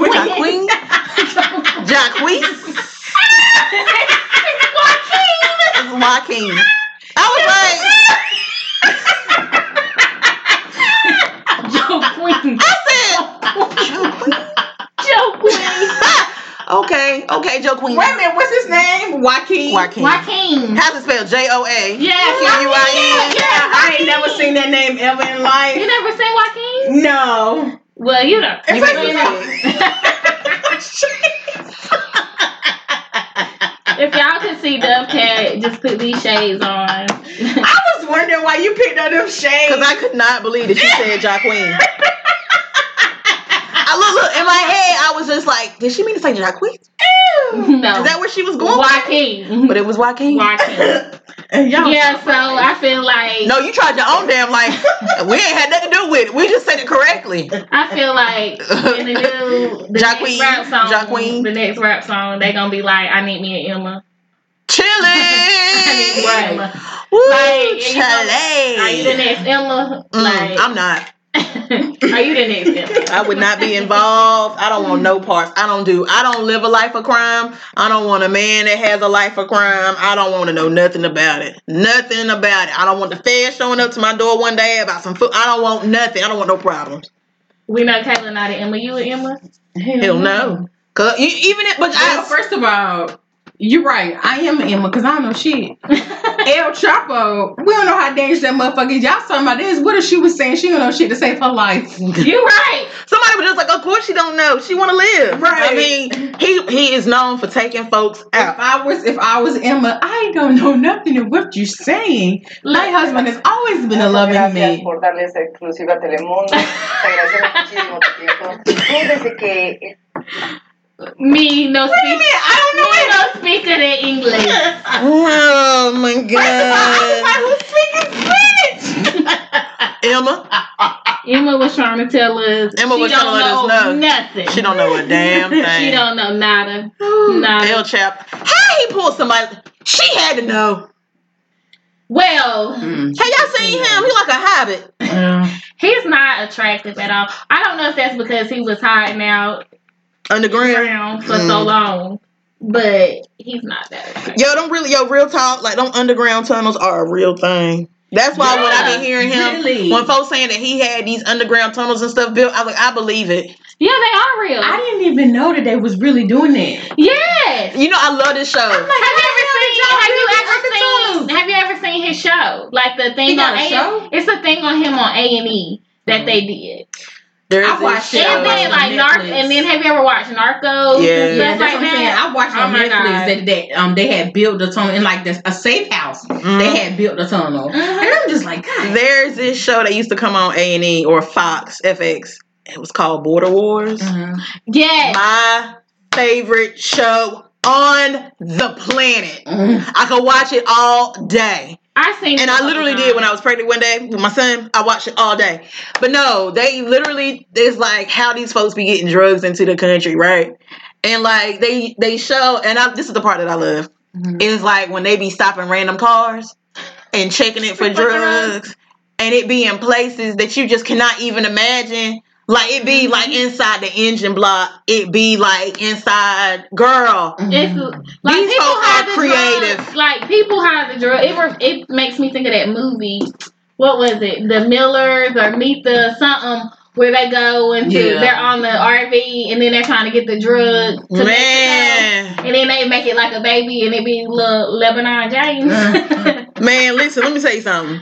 Joaquin. Jacquees. It's Joaquin. It's Joaquin. I was like... Joaquin. I said... Joaquin. Okay, Joaquin. Wait a minute, what's his name? Joaquin. How's it spelled? J-O-A. Yeah. Q-U-I-N. Yeah. I ain't never seen that name ever in life. You never seen Joaquin? No. Well, you know. You if y'all can see Dove Cat, just put these shades on. I was wondering why you picked up them shades. Because I could not believe that you said Joaquin. Look, in my head, I was just like, did she mean to say Jacquees? No. Is that where she was going? Joaquin. But it was Joaquin. And y'all so I feel like... No, you tried your own damn life. We ain't had nothing to do with it. We just said it correctly. I feel like in the new... The next rap song, they gonna be like, I need me and Emma. Chilling. I need me and Emma. Woo, like, chilling. Are you the next Emma? Like, I'm not. Are you the next Emma? I would not be involved. I don't want no parts. I don't live a life of crime. I don't want a man that has a life of crime. I don't want to know nothing about it. I don't want the feds showing up to my door one day about some food. I don't want nothing. I don't want no problems. We know Taylor not an Emma. You an Emma? Hell no. Cause even if, but well, first of all, you're right. I am Emma because I don't know shit. El Chapo, we don't know how dangerous that motherfucker is. Y'all talking about this. What if she was saying she don't know shit to save her life? You're right. Somebody was just like, of course she don't know. She want to live. Right. I mean, he is known for taking folks out. If I was Emma, I ain't going to know nothing of what you're saying. My husband has always been a loving man. Gracias por darles exclusiva a Telemundo. Te agradecemos muchísimo tu tiempo. Desde que... I don't know speaker in English. Oh my god! First of all, who's speaking Spanish? Emma was trying to tell us. Nothing. She don't know a damn thing. She don't know nada. El Chapo. How he pulled somebody? She had to know. Well, have y'all seen him? He like a hobbit. He's not attractive at all. I don't know if that's because he was hiding out underground for so long, but he's not that attractive. Real talk, like them underground tunnels are a real thing. That's why when I've been hearing him, when folks saying that he had these underground tunnels and stuff built, I was like, I believe it. Yeah, they are real. I didn't even know that they was really doing that. Yes. You know, I love this show. I'm like, have you ever seen his show? Like the thing it's a thing on him on A&E that they did. I watched it. And then have you ever watched Narcos? Yeah, that's what I'm saying. I watched on Netflix that they had built a tunnel in like a safe house. They had built a tunnel, and I'm just like, God. There's this show that used to come on A&E or Fox FX. It was called Border Wars. Yeah, my favorite show on the planet. I could watch it all day. I literally did when I was pregnant one day with my son. I watched it all day. But no, it's like how these folks be getting drugs into the country, right? And like they show, this is the part that I love. It's like when they be stopping random cars and checking it for drugs, and it be in places that you just cannot even imagine. Like, it be, like, inside the engine block. It be, like, inside. Girl. It's, like, these folks are creative. Drugs. Like, people hide the drug. It makes me think of that movie. What was it? The Millers or Meet the something, where they go and they're on the RV, and then they're trying to get the drug to Mexico, and then they make it like a baby, and it be little Lebanon James. Man, listen, let me tell you something.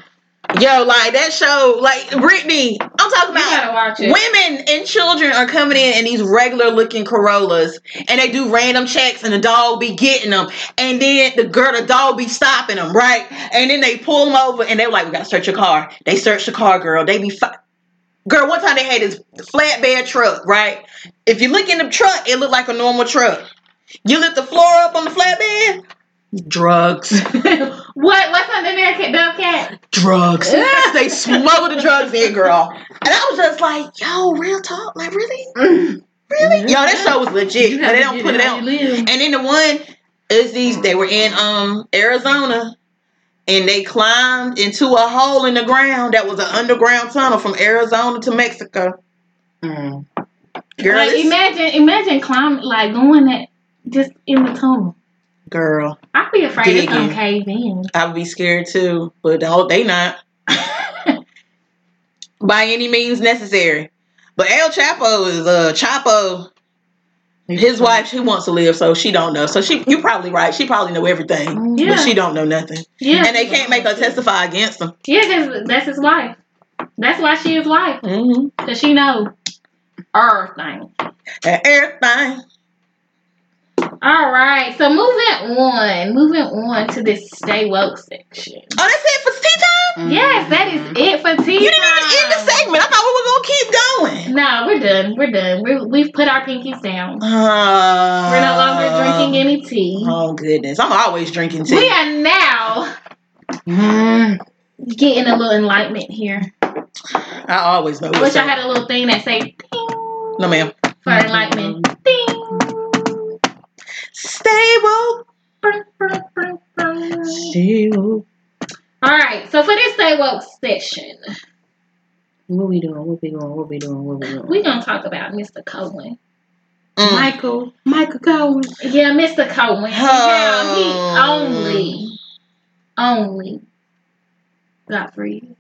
Yo, like that show, like Britney, I'm talking about women and children are coming in these regular looking Corollas, and they do random checks, and the dog be getting them, and then the dog be stopping them, right? And then they pull them over, and they're like, we gotta search your car. They search the car, girl. They be girl, one time they had this flatbed truck, right? If you look in the truck, it looked like a normal truck. You lift the floor up on the flatbed, drugs. What? What's under there, Dove Cat? drugs. They smuggled the drugs in, girl. And I was just like, yo, real talk? Like, really? Mm. Really? Yo, that show was legit. But they don't put it out. And then the one is these, they were in Arizona. And they climbed into a hole in the ground that was an underground tunnel from Arizona to Mexico. Mm. Girl, like, imagine climbing, like going that just in the tunnel. Girl, I'd be afraid it's gonna cave in. I'd be scared too, but they not. By any means necessary. But El Chapo is Chapo. His wife, she wants to live, so she don't know. So you're probably right. She probably know everything, but she don't know nothing. Yeah. And they can't make her testify against him. Yeah, that's his wife. That's why she is wife. Mm-hmm. Cause she know everything. Everything. All right. So moving on to this stay woke section. Oh, that's it for tea time? Mm-hmm. Yes, that is it for tea time. You didn't even end the segment. I thought we were gonna keep going. No, we're done. We've put our pinkies down. We're no longer drinking any tea. Oh goodness, I'm always drinking tea. We are now getting a little enlightenment here. I always know. Wish I had a little thing that say ding. No, ma'am. For enlightenment, ding. Stay woke. Stay woke. All right. So for this stay woke session, what we doing? We're gonna talk about Mr. Cohen. Mm. Michael Cohen. Yeah, Mr. Cohen. Oh. He only got 3 years.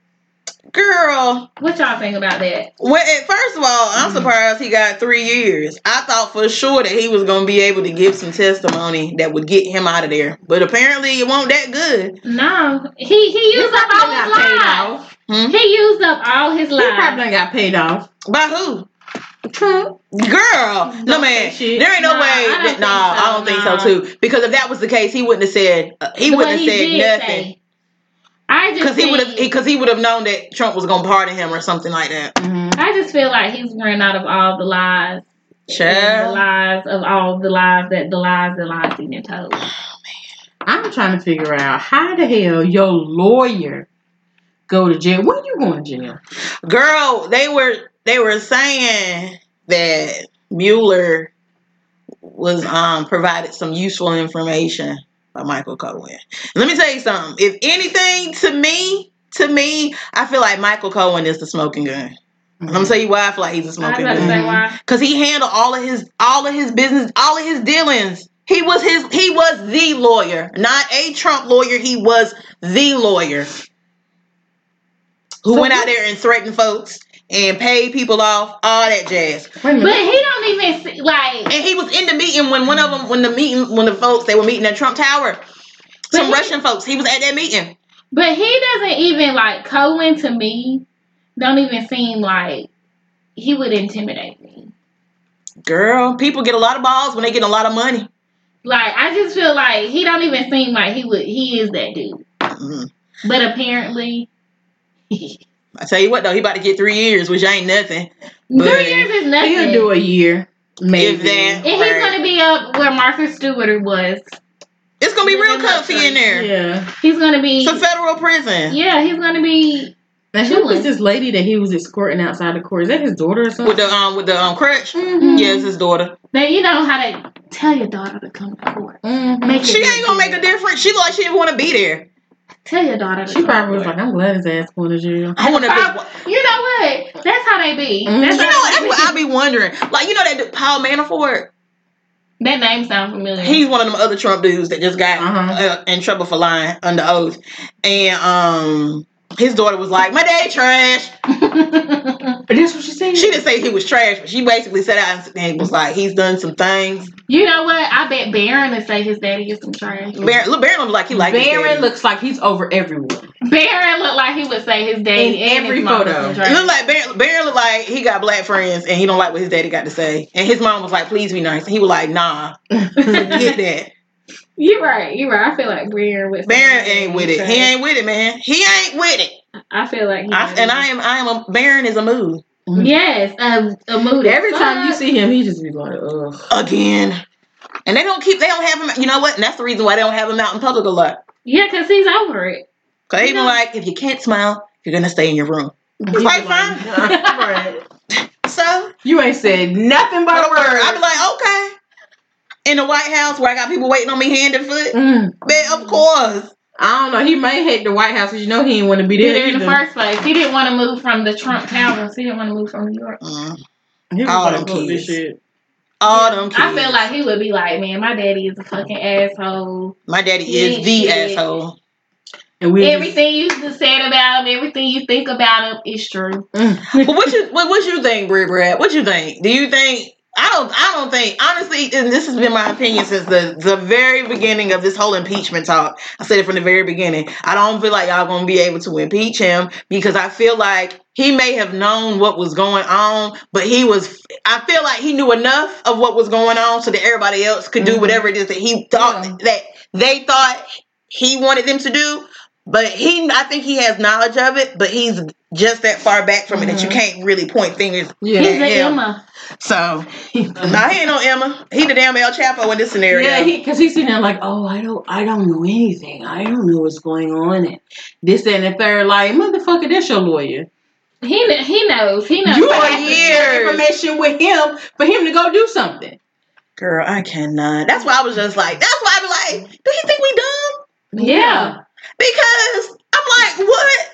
Girl, what y'all think about that? Well, first of all, I'm surprised he got 3 years. I thought for sure that he was going to be able to give some testimony that would get him out of there, but apparently it wasn't that good. No, he used up all his life. He used up all his life. He probably got paid off by who? Trump. Girl, no man, there ain't no way. I don't think so too. Because if that was the case, he wouldn't have said nothing. Because he would have known that Trump was gonna pardon him or something like that. Mm-hmm. I just feel like he's running out of all the lies, the lies he been told. Oh, man. I'm trying to figure out how the hell your lawyer go to jail. When you going to jail, girl? They were saying that Mueller was provided some useful information. Michael Cohen. Let me tell you something. If anything, to me, I feel like Michael Cohen is the smoking gun. Mm-hmm. I'm gonna tell you why I feel like he's a smoking gun. Because he handled all of his business, all of his dealings. He was the lawyer, not a Trump lawyer. He was the lawyer who went out there and threatened folks and paid people off, all that jazz. But he don't even see, like. And he was in the meeting when the folks they were meeting at Trump Tower. Some Russian folks. He was at that meeting. But he doesn't even like Cohen to me. Don't even seem like he would intimidate me. Girl, people get a lot of balls when they get a lot of money. Like I just feel like he don't even seem like he would. He is that dude. Mm-hmm. But apparently. I tell you what though, he about to get 3 years, which ain't nothing. 3 years is nothing. He'll do a year, maybe. If he's gonna be up where Martha Stewart was. It's gonna be real comfy in there. Yeah, he's gonna be. It's a federal prison. Yeah, he's gonna be. Now who was this lady that he was escorting outside the court? Is that his daughter or something? With the crutch. Mm-hmm. Yeah, it's his daughter. Now you know how to tell your daughter to come to court. Mm-hmm. She ain't gonna make a difference. She looked like she didn't want to be there. Tell your daughter. She probably was like, I'm glad his ass going to jail. I want to be. You know what? That's how they be. Mm-hmm. That's what I be wondering. Like, you know that Paul Manafort? That name sounds familiar. He's one of them other Trump dudes that just got in trouble for lying under oath. And his daughter was like, my dad trash. But that's what she said. She didn't say he was trash, but she basically sat out and was like, he's done some things. You know what? I bet Barron would say his daddy is some trash. Barron looks like he likes his daddy. Barron looks like he's over everyone. Barron looked like he would say his daddy in every photo. It looked like Barron looked like he got black friends and he don't like what his daddy got to say. And his mom was like, please be nice. And he was like, nah. Get that. You're right. I feel like Barron ain't with it. He ain't with it, man. He ain't with it. I feel like I am Barron is a mood. Yes, a mood. Every time you see him, he just be like, ugh. Again. And they don't have him. You know what? And that's the reason why they don't have him out in public a lot. Yeah, because he's over it. Cause they be like, if you can't smile, you're gonna stay in your room. Like, fine. So you ain't said nothing but a word. I be like, okay. In the White House where I got people waiting on me hand and foot. But of course. I don't know. He might hate the White House because you know he didn't want to be there in the first place. He didn't want to move from the Trump Towers. He didn't want to move from New York. All them kids. All them kids. I feel like he would be like, man, my daddy is a fucking asshole. My daddy is the asshole. And everything you said about him, everything you think about him is true. But what you think, Brad? What you think? Do you think? I don't think, honestly, and this has been my opinion since the very beginning of this whole impeachment talk. I said it from the very beginning. I don't feel like y'all gonna be able to impeach him because I feel like he may have known what was going on, but I feel like he knew enough of what was going on so that everybody else could do whatever it is that he thought that they thought he wanted them to do. But I think he has knowledge of it, but he's just that far back from it that you can't really point fingers. Yeah. He's an Emma. So, nah, he ain't no Emma. He the damn El Chapo in this scenario. Yeah, because he's sitting there like, oh, I don't know anything. I don't know what's going on. And this, that, and the third, like, motherfucker, that's your lawyer. He knows. He knows. You are years. Information with him for him to go do something. Girl, I cannot. That's why I was just like, that's why I was like, do you think we dumb? Yeah. Because I'm like, what?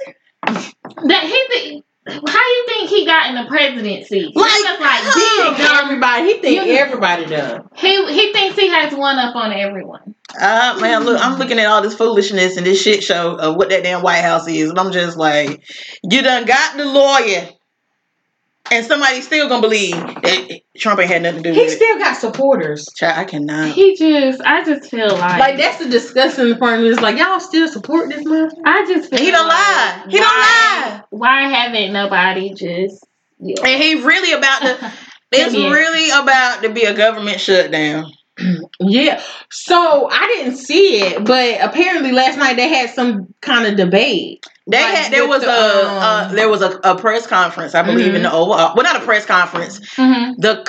That how you think he got in the presidency? He thinks everybody does. He thinks he has one up on everyone. Man, look, I'm looking at all this foolishness and this shit show of what that damn White House is, and I'm just like, you done got the lawyer, and somebody's still gonna believe that Trump ain't had nothing to do with it. He still got supporters. Child, I cannot. I just feel like that's the disgusting part. It's like, y'all still support this man? I just feel He don't lie. Why haven't nobody just... Yeah. And he really about to... It's really about to be a government shutdown. Yeah. So, I didn't see it, but apparently last night they had some kind of debate. There was a press conference, I believe, in the Oval Office. Well, not a press conference. Mm-hmm. The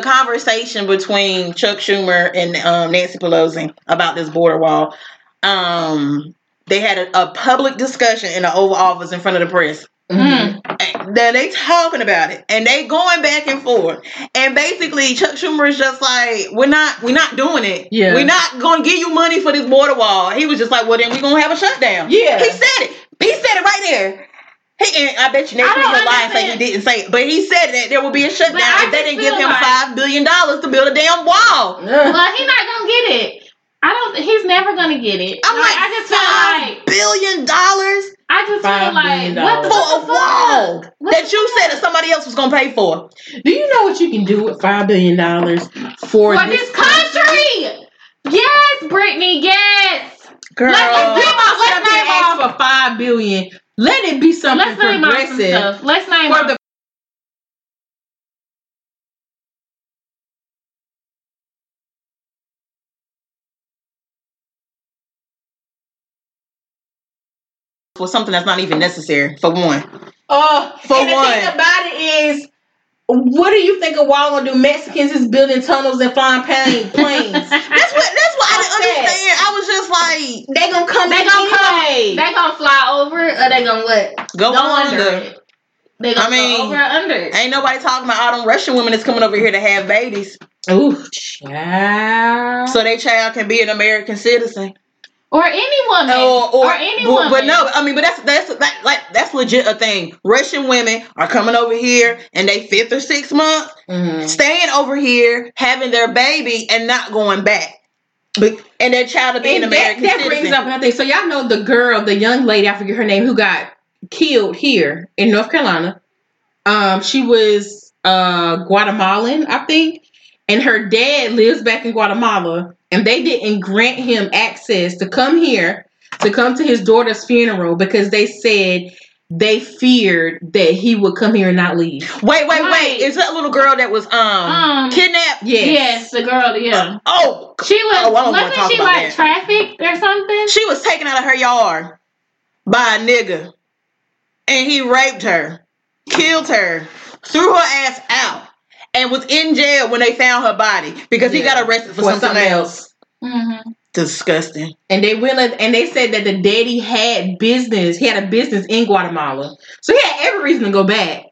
conversation between Chuck Schumer and Nancy Pelosi about this border wall. They had a public discussion in the Oval Office in front of the press. Mm-hmm. Now they talking about it and they going back and forth. And basically, Chuck Schumer is just like, we're not doing it. Yeah. We're not gonna give you money for this border wall. He was just like, well, then we're gonna have a shutdown. Yeah, he said it. He said it right there. And I bet you next week he'll lie and say he didn't say it. But he said that there will be a shutdown if they didn't give him $5 billion to build a damn wall. Yeah. Well, he's not going to get it. He's never going to get it. I'm like, I just feel like $5 billion? I just feel like, what the fuck? For a wall that you said that somebody else was going to pay for. Do you know what you can do with $5 billion for this country? Yes, Brittany, yes. Girl, let's name off for $5 billion. Let it be something progressive. Let's name off. For something that's not even necessary. For one. The thing about it is, what do you think a wall gonna do? Mexicans is building tunnels and flying planes. That's what I didn't understand. I was just like, they gonna come. They gonna fly over it, or they gonna what? Go under it. They gonna go over or under it. Ain't nobody talking about all them Russian women that's coming over here to have babies. Ooh, child. So their child can be an American citizen. Or any woman. Or any woman. But no, I mean, but that's legit a thing. Russian women are coming over here and they 5th or 6th month, staying over here, having their baby and not going back. And their child will be an American citizen. That brings up another thing. So y'all know the young lady, I forget her name, who got killed here in North Carolina. She was Guatemalan, I think. And her dad lives back in Guatemala. And they didn't grant him access to come here, to come to his daughter's funeral, because they said they feared that he would come here and not leave. Wait. Is that little girl that was kidnapped? Yes, the girl, yeah. She was, wasn't she like trafficked or something? She was taken out of her yard by a nigga. And he raped her, killed her, threw her ass out. And was in jail when they found her body because he got arrested for something else. Mm-hmm. Disgusting. And they willing, and they said that the daddy had business. He had a business in Guatemala, so he had every reason to go back.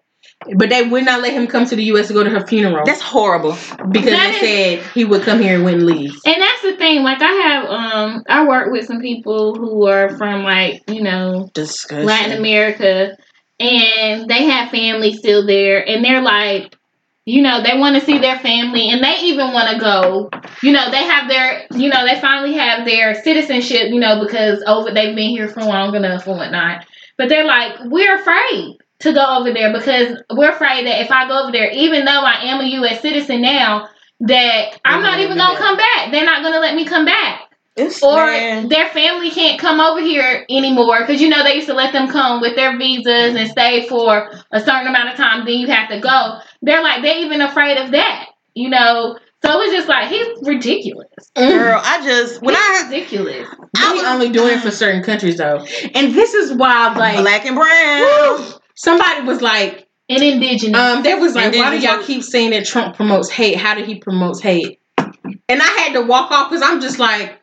But they would not let him come to the U.S. to go to her funeral. That's horrible. Because they said he would come here and wouldn't leave. And that's the thing. Like, I have, I work with some people who are from, like, you know, disgusting, Latin America. And they have family still there. And they're like, you know, they want to see their family. And they even want to go. You know, they have their, you know, they finally have their citizenship, you know, because over they've been here for long enough and whatnot. But they're like, we're afraid to go over there, because we're afraid that if I go over there, even though I am a U.S. citizen now, that I'm not even going to come back. They're not going to let me come back. Their family can't come over here anymore, because, you know, they used to let them come with their visas and stay for a certain amount of time, then you have to go. They're like, they're even afraid of that, you know. So it's just like, he's ridiculous. Girl, ridiculous. I only doing it for certain countries, though. And this is why, like, black and brown. Woo, somebody was like, an indigenous. They was like, why do y'all keep saying that Trump promotes hate? How did he promote hate? And I had to walk off, because I'm just like,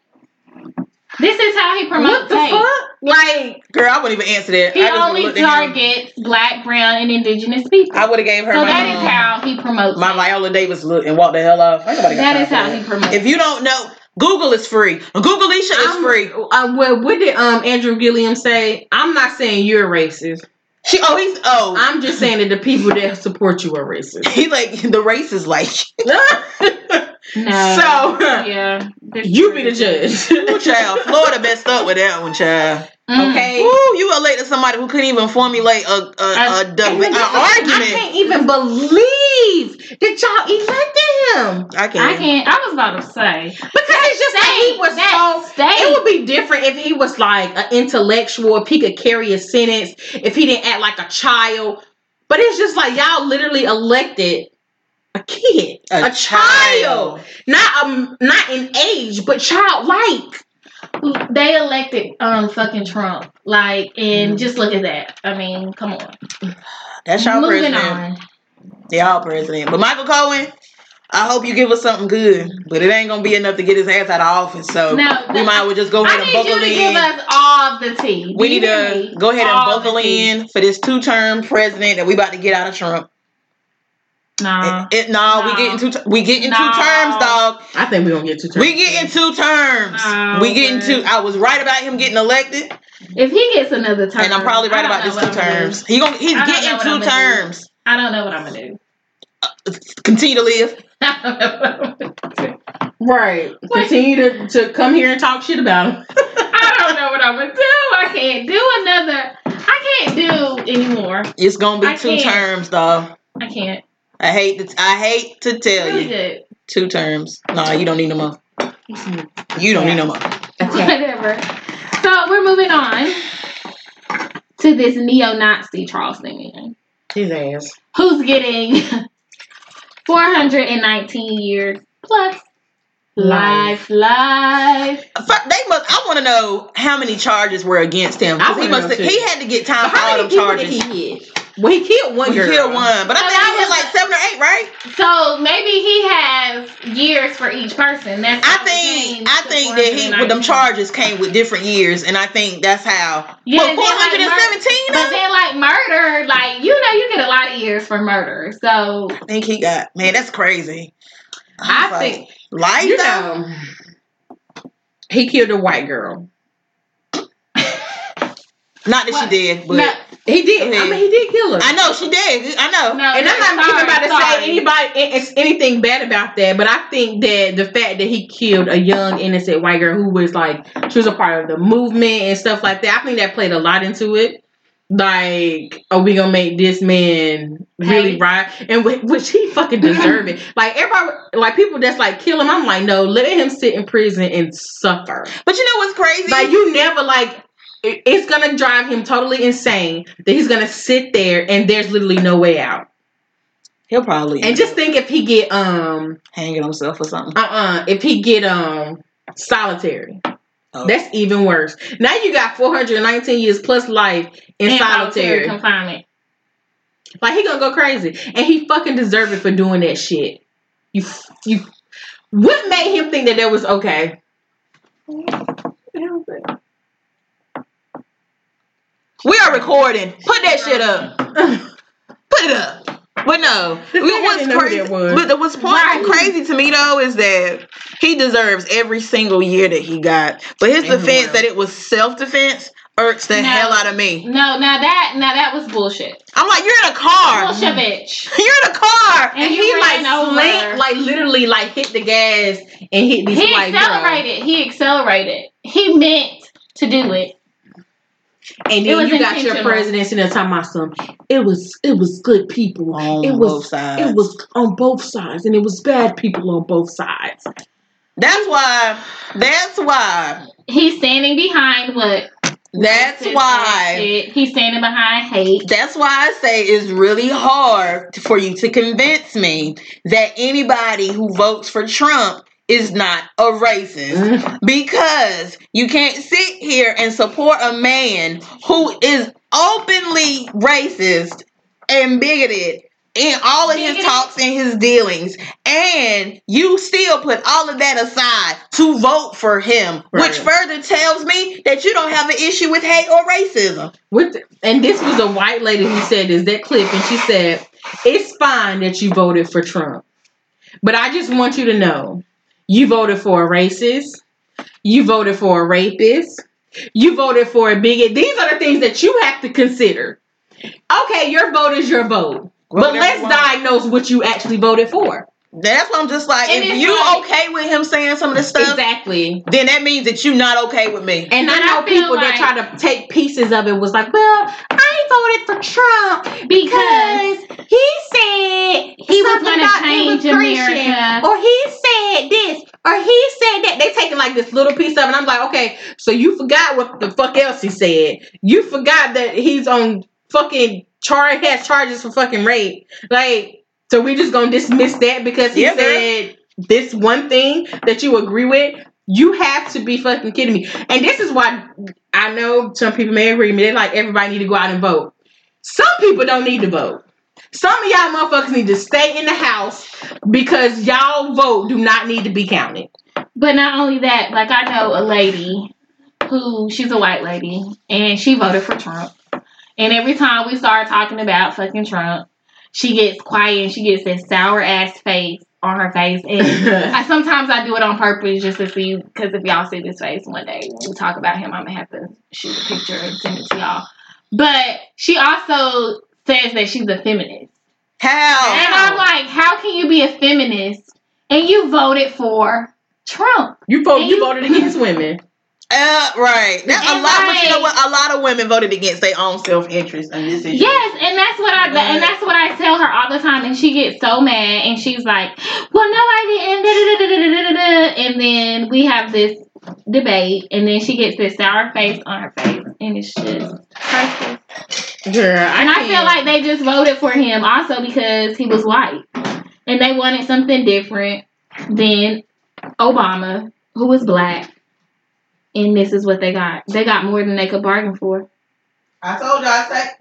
this is how he promotes hate. Fuck? Like, girl, I wouldn't even answer that. He only targets black, brown, and indigenous people. I would have gave her my. So that is how he promotes my Viola Davis look and walk the hell off. That is how he promotes. If you don't know, Google is free. Google-isha is free. Well, what did Andrew Gilliam say? I'm not saying you're racist. I'm just saying that the people that support you are racist. He like, the race is like. No. So, yeah. You be the judge. Ooh, child. Florida messed up with that one, child. Mm. Okay. Ooh, you related to somebody who couldn't even formulate an argument. I can't even believe that y'all elected him. I can't. I was about to say. Because it's just like he was it would be different if he was like an intellectual, if he could carry a sentence, if he didn't act like a child. But it's just like y'all literally elected a kid. A child. Not in age, but childlike. They elected fucking Trump, like, and just look at that. I mean, come on. That's y'all president. They're all president. But Michael Cohen, I hope you give us something good, but it ain't gonna be enough to get his ass out of office. So we might well just go ahead and buckle in. I need you to give us all the tea. We need to go ahead and buckle in for this 2-term president that we about to get out of Trump. No, we getting 2 terms, dog. I think we gonna get 2 terms. We getting 2 terms. I was right about him getting elected. If he gets another term, and I'm probably right about this 2 terms. He's getting 2 terms. I don't know what I'm gonna do. Continue to live. Right. Continue to come here and talk shit about him. I don't know what I'm gonna do. I can't do another. I can't do anymore. It's gonna be 2 terms, dog. I can't. I hate to tell you. 2 terms. No, you don't need no more. You don't need no more. Okay. Whatever. So we're moving on to this neo-Nazi Charleston man. His ass. Who's getting 419 years plus life. But I want to know how many charges were against him. He had to get time for all them charges. How many people did he hit? Well, he killed one girl. He killed one. But I think he had like 7 or 8, right? So, maybe he has years for each person. That's I think that he, with them charges, came with different years. And I think that's how. Yeah, well, 417 But then, like, murder, like, you know, you get a lot of years for murder. So. I think he got, man, that's crazy. I think. Life, you know, though. He killed a white girl. Not that she did, but. No. He did. Okay. I mean, he did kill her. I know she did. I know, no, and I'm not even about to say anything bad about that. But I think that the fact that he killed a young innocent white girl who was like she was a part of the movement and stuff like that, I think that played a lot into it. Like, are we gonna make this man really right? And which he fucking deserve it. Like everybody, like people that's like kill him. I'm like, no, let him sit in prison and suffer. But you know what's crazy? Like you never like. It's going to drive him totally insane that he's going to sit there and there's literally no way out. He'll probably. And just think if he get, hanging himself or something. If he get, solitary. Oh. That's even worse. Now you got 419 years plus life in solitary confinement. Like, he going to go crazy. And he fucking deserved it for doing that shit. What made him think that was okay? We are recording. Put that shit up. Put it up. But no, what's crazy to me though is that he deserves every single year that he got. But his defense that it was self-defense irks the hell out of me. No, now that was bullshit. I'm like, you're in a car, bullshit, bitch. You're in a car, and he literally hit the gas and hit these white girls. He accelerated. He meant to do it. And then you got your presidents in there talking about some. It was good people on both sides. It was on both sides, and it was bad people on both sides. That's why he's standing behind what. That's why he's standing behind hate. That's why I say it's really hard for you to convince me that anybody who votes for Trump is not a racist, because you can't sit here and support a man who is openly racist and bigoted in all of his talks and his dealings, and you still put all of that aside to vote for him, which further tells me that you don't have an issue with hate or racism. And this was a white lady who said this, that clip, and she said, it's fine that you voted for Trump, but I just want you to know, you voted for a racist. You voted for a rapist. You voted for a bigot. These are the things that you have to consider. Okay, your vote is your vote. But let's diagnose what you actually voted for. That's why I'm just like, and if you okay with him saying some of this stuff, exactly, then that means that you're not okay with me. And I know people that try to take pieces of it was like, well, I voted for Trump because he said he was going to change America, or he said this, or he said that. They taking like this little piece of it. And I'm like, okay, so you forgot what the fuck else he said. You forgot that he's on fucking has charges for fucking rape, like. So we just gonna dismiss that because he said this one thing that you agree with? You have to be fucking kidding me. And this is why I know some people may agree with me. They're like, everybody need to go out and vote. Some people don't need to vote. Some of y'all motherfuckers need to stay in the house because y'all vote do not need to be counted. But not only that, like I know a lady who, she's a white lady, and she voted for Trump. And every time we start talking about fucking Trump, she gets quiet and she gets that sour ass face on her face. And sometimes I do it on purpose just to see, because if y'all see this face one day when we talk about him, I'm going to have to shoot a picture and send it to y'all. But she also says that she's a feminist. How? And I'm like, how can you be a feminist and you voted for Trump? You voted against women. Right. But you know what? A lot of women voted against their own self-interest in this issue. Yes, and that's what I tell her all the time, and she gets so mad, and she's like, "Well, no, I didn't." And then we have this debate, and then she gets this sour face on her face, and it's just hurtful. Girl, I feel like they just voted for him also because he was white, and they wanted something different than Obama, who was black. And this is what they got. They got more than they could bargain for. I told you,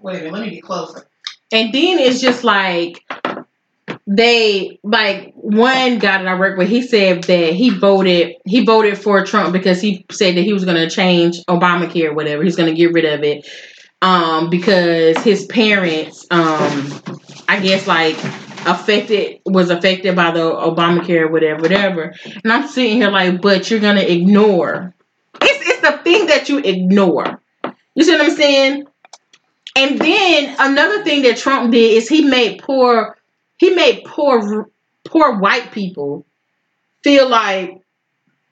wait a minute, let me get closer. And then it's just like, one guy that I work with, he said that he voted for Trump because he said that he was going to change Obamacare or whatever. He's going to get rid of it. Because his parents, I guess like, was affected by the Obamacare or whatever. And I'm sitting here like, but you're going to ignore. It's the thing that you ignore. You see what I'm saying? And then another thing that Trump did is he made poor white people feel like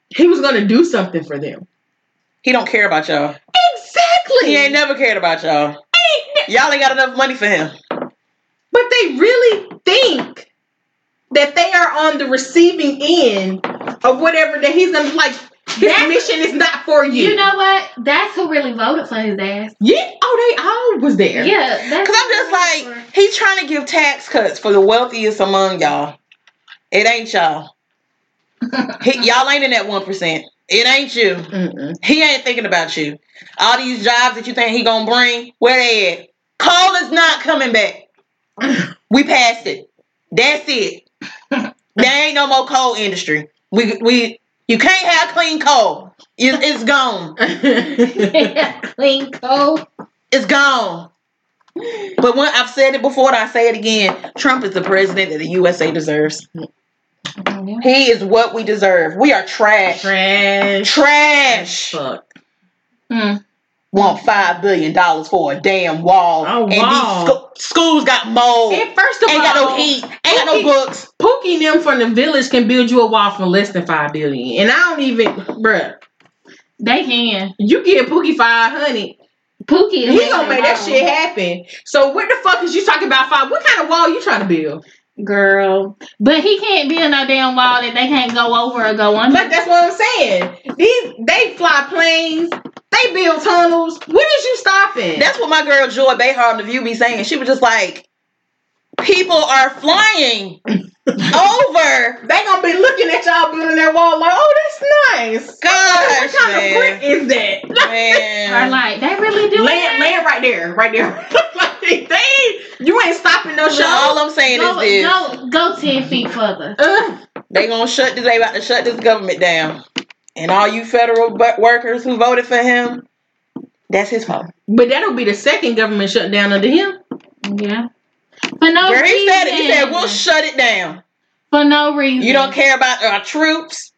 he was gonna do something for them. He don't care about y'all. Exactly. He ain't never cared about y'all. Y'all ain't got enough money for him. But they really think that they are on the receiving end of whatever that he's gonna like. His mission is not for you. You know what? That's who really voted for his ass. Yeah. Oh, they all was there. Yeah. Because I'm just like, he's trying to give tax cuts for the wealthiest among y'all. It ain't y'all. Y'all ain't in that 1%. It ain't you. Mm-mm. He ain't thinking about you. All these jobs that you think he gonna bring, where they at? Coal is not coming back. We passed it. That's it. There ain't no more coal industry. You can't have clean coal. It's gone. Clean cold. It's gone. But when I've said it before, and I say it again, Trump is the president that the USA deserves. He is what we deserve. We are trash. Trash. Fuck. Want $5 billion for a damn wall? Oh, and wow. These schools got mold. And first of all, ain't got no heat. Ain't got no books. Pookie and them from the village can build you a wall for less than $5 billion. And I don't even, bruh. They can. You give Pookie 500. Pookie, he gonna make that shit happen. So what the fuck is you talking about? What kind of wall you trying to build? Girl, but he can't build no damn wall that they can't go over or go under. But that's what I'm saying. They fly planes, they build tunnels. When is you stopping? That's what my girl Joy Behar on The View be saying. She was just like, people are flying over. They gonna be looking at y'all building that wall like, oh, that's nice. Gosh, what kind of brick is that? Man. Or like, they really do land right there. Like, you ain't stopping no show. All I'm saying is this: go 10 feet further. They gonna shut this. They about to shut this government down. And all you federal workers who voted for him, that's his fault. But that'll be the second government shutdown under him. Yeah. For no reason. He said, we'll shut it down. For no reason. You don't care about our troops.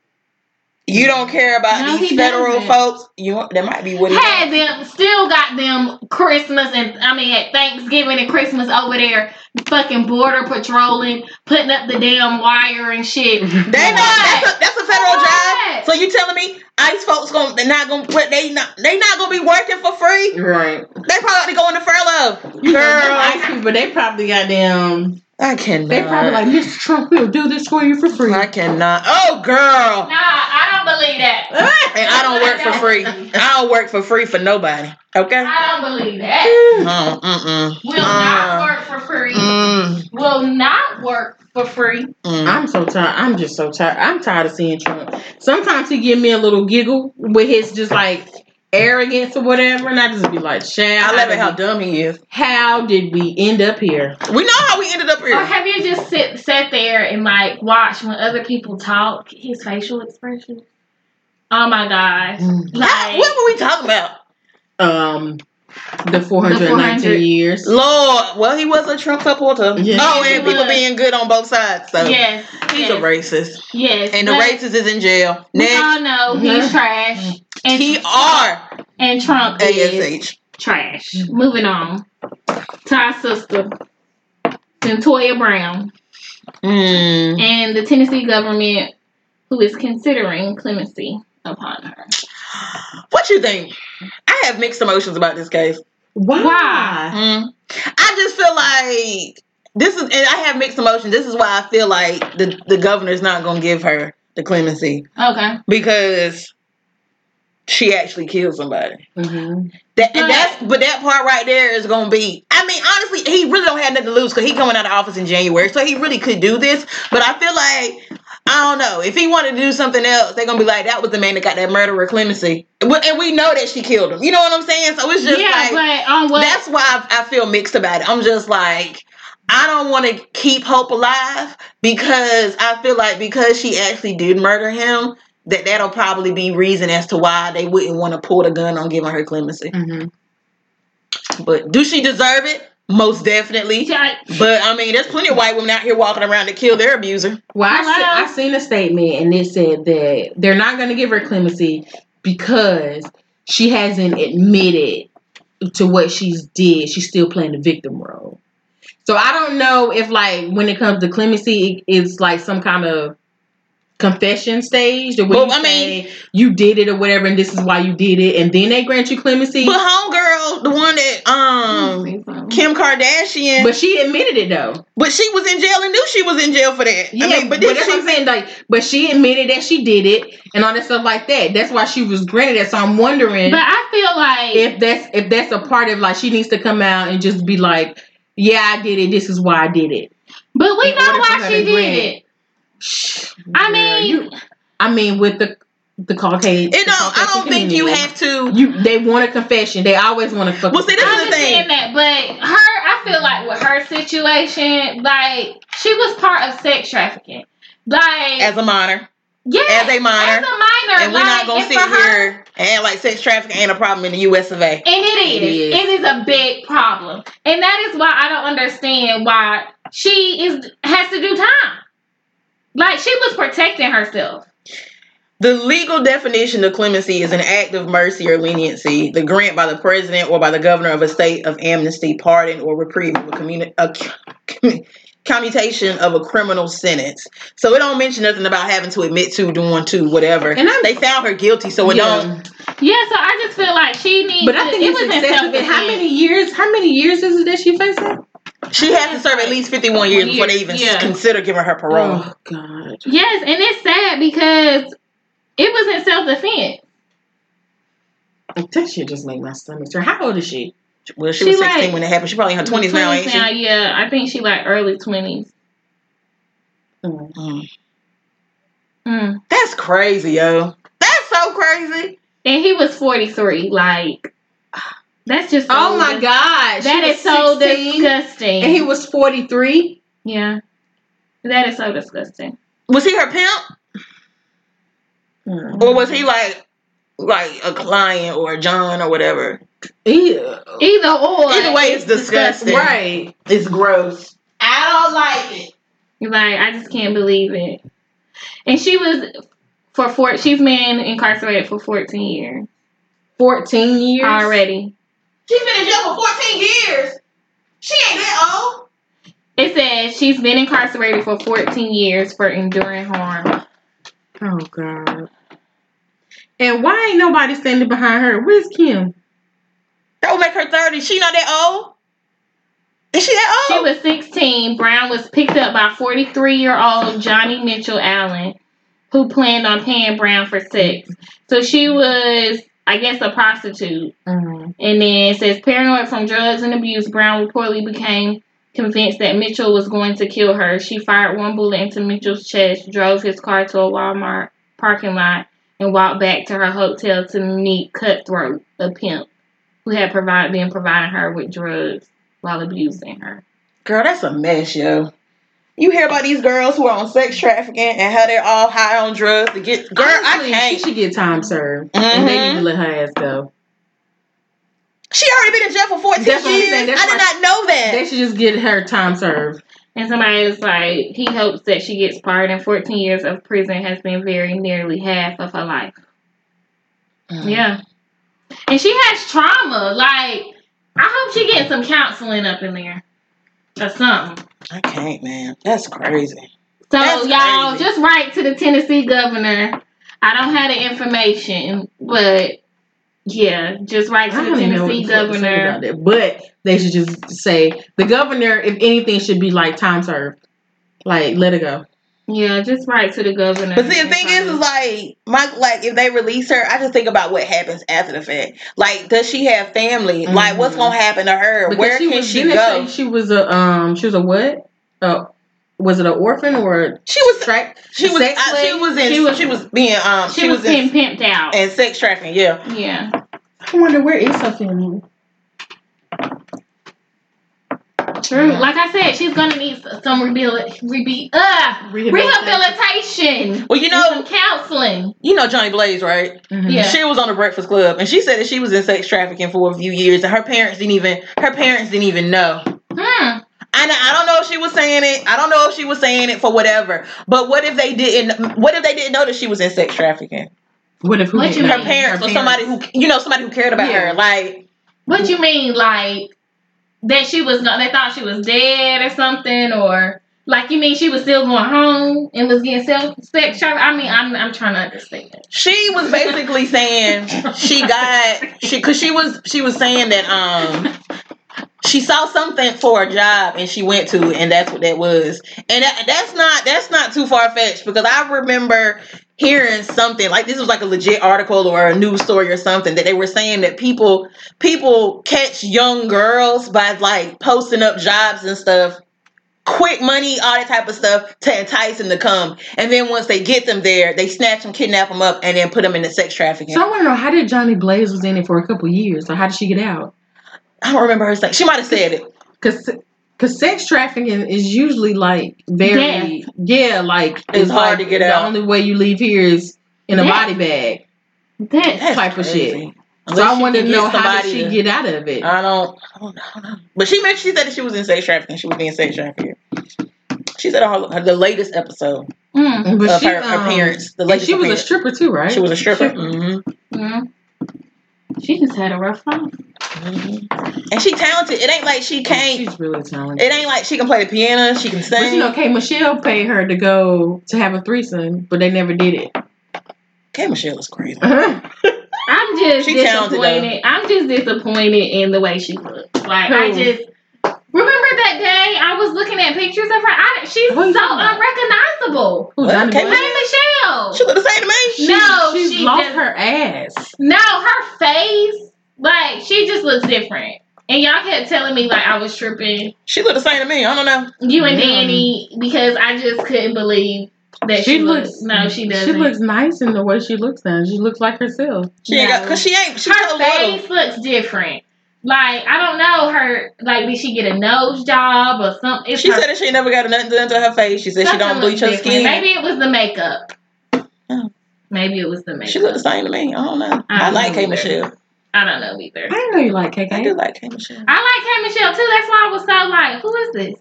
You don't care about these federal folks. That might be what he had them. Still got them Christmas at Thanksgiving and Christmas over there fucking border patrolling, putting up the damn wire and shit. That's a federal job. So you telling me ICE folks they not gonna be working for free? Right. They probably going to furlough. Girl, ICE people, they probably got them. I cannot. They probably like, Mr. Trump, we'll do this for you for free. I cannot. Oh, girl. Nah, I don't believe that. And I don't work for free. I don't work for free for nobody. Okay? I don't believe that. We'll not work for free. Will not work for free. I'm so tired. I'm just so tired. I'm tired of seeing Trump. Sometimes he give me a little giggle with his just like arrogance or whatever, and I just be like, I love it how dumb he is. How did we end up here? We know how we ended up here. Or have you just sat there and like watch when other people talk, his facial expression? Oh my gosh. Like, what were we talking about? The 419 years. Lord, well, he was a Trump supporter. Yes. Oh, and people being good on both sides. So yes. He's a racist. Yes. And the racist is in jail. Next. Oh no, he's trash. And TR. And Trump is trash. Moving on to our sister, Santoya Brown. And the Tennessee government, who is considering clemency upon her. What you think? I have mixed emotions about this case. Why? I just feel like this is why I feel like the governor's not going to give her the clemency. Okay. Because she actually killed somebody. Mm-hmm. But that part right there is going to be, I mean, honestly, he really don't have nothing to lose because he's coming out of office in January, so he really could do this. But I feel like, I don't know, if he wanted to do something else, they're going to be like, that was the man that got that murderer clemency. And we know that she killed him. You know what I'm saying? So it's just that's why I feel mixed about it. I'm just like, I don't want to keep hope alive because I feel like because she actually did murder him, that'll probably be reason as to why they wouldn't want to pull the gun on giving her clemency. Mm-hmm. But do she deserve it? Most definitely. But I mean, there's plenty of white women out here walking around to kill their abuser. Well, I seen a statement and it said that they're not going to give her clemency because she hasn't admitted to what she's did. She's still playing the victim role. So I don't know if like when it comes to clemency, it's like some kind of confession stage, the way you did it or whatever, and this is why you did it, and then they grant you clemency. But homegirl, the one that Kim Kardashian, but she admitted it though. But she was in jail and knew she was in jail for that. Yeah, but that's what I'm saying. Like, but she admitted that she did it and all that stuff like that. That's why she was granted that. So I'm wondering. But I feel like if that's a part of like she needs to come out and just be like, yeah, I did it. This is why I did it. But we know why she did it. I mean, with the Caucasian, I don't think you have to. They want a confession. They always want to fuck. Well, see, this is the thing. That, but her, I feel like with her situation, like she was part of sex trafficking, like as a minor. Yeah, as a minor. As a minor. And we're not going to sit here and like sex trafficking ain't a problem in the US of A. And it is. It is a big problem. And that is why I don't understand why she has to do time. Like, she was protecting herself. The legal definition of clemency is an act of mercy or leniency, the grant by the president or by the governor of a state of amnesty, pardon, or reprieve of a commutation of a criminal sentence. So it don't mention nothing about having to admit to, doing to, whatever. And they found her guilty, so it don't. Yeah, so I just feel like she needs to. But I think it was excessive. How many years is it that she faced it? She has to serve at least 51 years before they even consider giving her parole. Oh, God. Yes, and it's sad because it wasn't self-defense. That shit just made my stomach turn. How old is she? Well, she was 16 when it happened. She probably in her 20s now, ain't she? Yeah, I think she like early 20s. Mm-hmm. Mm. That's crazy, yo. That's so crazy. And he was 43, like... That's just... Oh, my gosh. That is so disgusting. And he was 43? Yeah. That is so disgusting. Was he her pimp? Mm-hmm. Or was he like a client or John or whatever? Either way, it's disgusting. Right. It's gross. I don't like it. Like, I just can't believe it. And she was... She's been incarcerated for 14 years. 14 years? Already. She's been in jail for 14 years. She ain't that old. It says she's been incarcerated for 14 years for enduring harm. Oh, God. And why ain't nobody standing behind her? Where's Kim? That would make her 30. She not that old? Is she that old? She was 16. Brown was picked up by 43-year-old Johnny Mitchell Allen, who planned on paying Brown for sex. So she was... I guess a prostitute. Mm-hmm. And then it says, paranoid from drugs and abuse, Brown reportedly became convinced that Mitchell was going to kill her. She fired one bullet into Mitchell's chest, drove his car to a Walmart parking lot, and walked back to her hotel to meet Cutthroat, a pimp, who had been providing her with drugs while abusing her. Girl, that's a mess, yo. You hear about these girls who are on sex trafficking and how they're all high on drugs to get... Girl, honestly, I can't. She should get time served. Mm-hmm. And they need to let her ass go. She already been in jail for 14 years. I did not know that. They should just get her time served. And somebody was like, he hopes that she gets pardoned. 14 years of prison has been very nearly half of her life. Mm. Yeah. And she has trauma. Like, I hope she gets some counseling up in there. Or something. I can't, man. That's crazy. So, that's y'all, crazy. Just write to the Tennessee governor. I don't have the information, but yeah, just write to the Tennessee governor. But they should just say, the governor, if anything, should be like time served. Like, let it go. Yeah, just write to the governor. But see, the thing is like, if they release her, I just think about what happens after the fact. Like, does she have family? Mm-hmm. Like, what's gonna happen to her? Because where can she go? She was a what? Was it an orphan or? She was being pimped out and sex trafficking. Yeah. Yeah. I wonder where is her family. True. Like I said, she's going to need some rehabilitation. Well, you know, some counseling. You know Johnny Blaze, right? Mm-hmm. Yeah. She was on The Breakfast Club, and she said that she was in sex trafficking for a few years, and her parents didn't even know. Hmm. And I don't know if she was saying it. I don't know if she was saying it for whatever. But what if they didn't? What if they didn't know that she was in sex trafficking? What if her parents or somebody who cared about her? Like, what you mean, like? That she was not, they thought she was dead or something, or like you mean she was still going home and was getting sex trafficking? I mean, I'm trying to understand. She was basically saying she was saying that she saw something for a job and she went to it, and that's what that was, and that's not too far fetched because I remember hearing something like this was like a legit article or a news story or something that they were saying that people catch young girls by like posting up jobs and stuff, quick money, all that type of stuff to entice them to come. And then once they get them there, they snatch them, kidnap them up, and then put them into sex trafficking. So I want to know, how did Johnny Blaze was in it for a couple years? Or how did she get out? I don't remember her saying. She might have said it. Cause Because sex trafficking is usually like very, like it's hard to get out. The only way you leave here is in a body bag. That type crazy. Of shit. So I wanted to know how did she get out of it. I don't know. But she said that she was in sex trafficking. She was being sex trafficked. She said the latest episode of her parents. The latest. She was a stripper too, right? She was a stripper. Mm-hmm. Mm-hmm. She just had a rough life. Mm-hmm. And she talented. It ain't like she can't. She's really talented. It ain't like she can play the piano. She can sing. But you know, K. Michelle paid her to go to have a threesome, but they never did it. K. Michelle is crazy. Uh-huh. I'm just disappointed. I'm just disappointed in the way she looks. Like I just remember that day I was looking at pictures of her. She's so unrecognizable. K. Michelle. She look the same to me. She lost her ass. No, her face. Like she just looks different. And y'all kept telling me like I was tripping. She looked the same to me. I don't know. You and Danny, because I just couldn't believe that she looks. No, she doesn't. She looks nice in the way she looks now. She looks like herself. Her face looks different. Like I don't know her. Like did she get a nose job or something? She said that she never got nothing done to her face. She said she don't bleach her skin. Maybe it was the makeup. Oh. Maybe it was the makeup. She looked the same to me. I don't know. I like K. Michelle. I don't know either. I know you like K. I do like K. Michelle. I like K. Michelle too. That's why I was so like, who is this?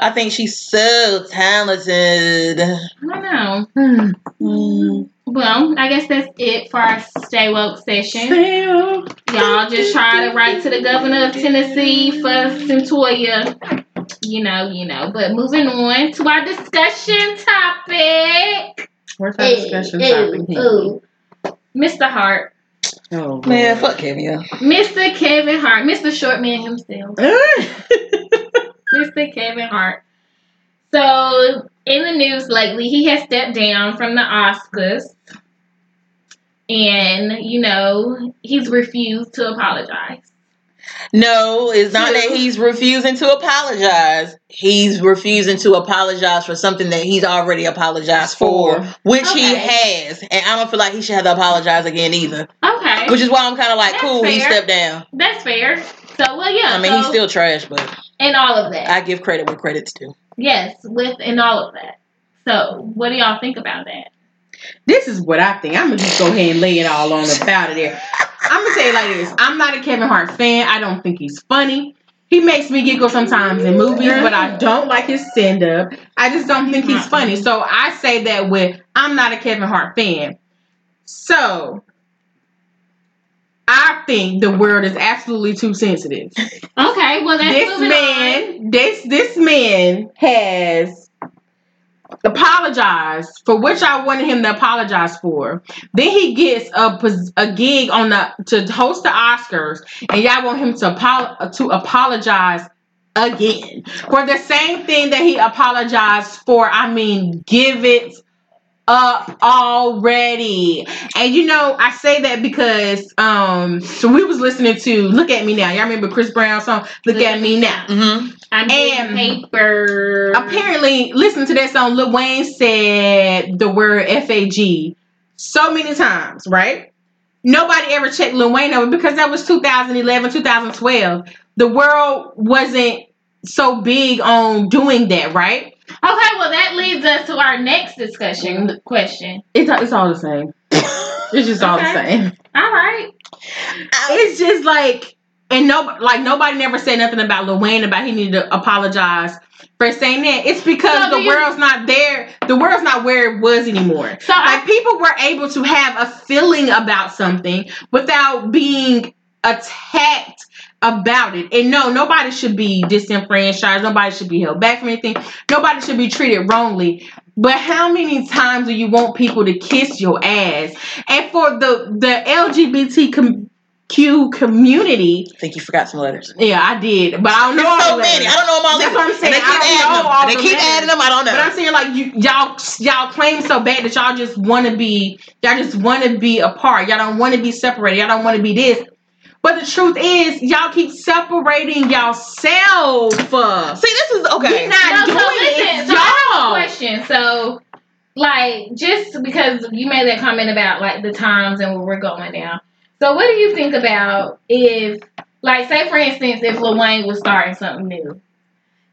I think she's so talented. I don't know. Well, I guess that's it for our Stay Woke session. Y'all just try to write to the governor of Tennessee for Centoya. You know. But moving on to our discussion topic. What's our discussion topic here? Mr. Hart. Oh man, fuck him, yeah. Mr. Kevin Hart, Mr. Shortman himself. Mr. Kevin Hart. So, in the news lately, he has stepped down from the Oscars. And, you know, he's refused to apologize. No, it's not that he's refusing to apologize. He's refusing to apologize for something that he's already apologized for, which he has. And I don't feel like he should have to apologize again either. Okay. Which is why I'm kind of like, that's cool, fair. He stepped down. That's fair. So, well, yeah. I mean, he's still trash, but... And all of that. I give credit where credit's due. Yes, and all of that. So, what do y'all think about that? This is what I think. I'm going to just go ahead and lay it all on about it there. I'm going to say it like this. I'm not a Kevin Hart fan. I don't think he's funny. He makes me giggle sometimes in movies, but I don't like his stand-up. I just don't think he's funny. So, I say that with, I'm not a Kevin Hart fan. So... I think the world is absolutely too sensitive. Okay, well that's this man has apologized for which I wanted him to apologize for. Then he gets a gig to host the Oscars, and y'all want him to apologize again for the same thing that he apologized for. I mean, give it up already. And you know, I say that because so we was listening to Look at Me Now. Y'all remember Chris Brown's song Look at Me Now? Mm-hmm. And paper. Apparently, listening to that song, Lil Wayne said the word FAG so many times, right? Nobody ever checked Lil Wayne over because that was 2011, 2012. The world wasn't so big on doing that, right? Okay, well, that leads us to our next discussion question. It's all the same. It's just all the same. All right. It's just like, and nobody never said nothing about Lil Wayne about he needed to apologize for saying that. It's because the world's not there. The world's not where it was anymore. So people were able to have a feeling about something without being attacked about it. And no, nobody should be disenfranchised. Nobody should be held back from anything. Nobody should be treated wrongly. But how many times do you want people to kiss your ass? And for the LGBTQ community, I think you forgot some letters. Yeah, I did, but I don't know all so the many. Letters. I don't know them all. That's what I'm saying. They keep adding them. I don't know. But I'm saying like y'all claim so bad that y'all just want to be apart. Y'all don't want to be separated. Y'all don't want to be this. But the truth is, y'all keep separating y'allself. See, this is okay. We're not doing it. Y'all. I have a question. So, like, just because you made that comment about like the times and where we're going now. So, what do you think about if, like, say for instance, if Lil Wayne was starting something new,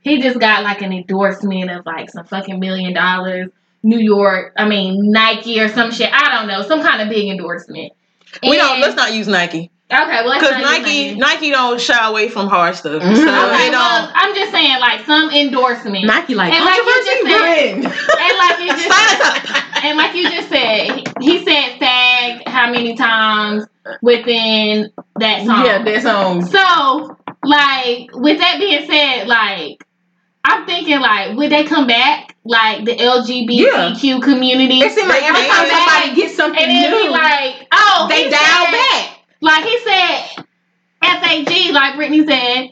He just got like an endorsement of like some fucking $1 million, New York, I mean Nike or some shit. I don't know, some kind of big endorsement. Let's not use Nike. Okay, well, because Nike don't shy away from hard stuff. Mm-hmm. So okay, well, I'm just saying, like, some endorsement. Nike, like, and like you just said, he said "sag" how many times within that song? Yeah, that song. So, like, with that being said, like, I'm thinking, like, would they come back? Like, the LGBTQ community? It seems like every time somebody gets something new, and it'd be like, oh, they dial back. Like he said, F-A-G, like Brittany said,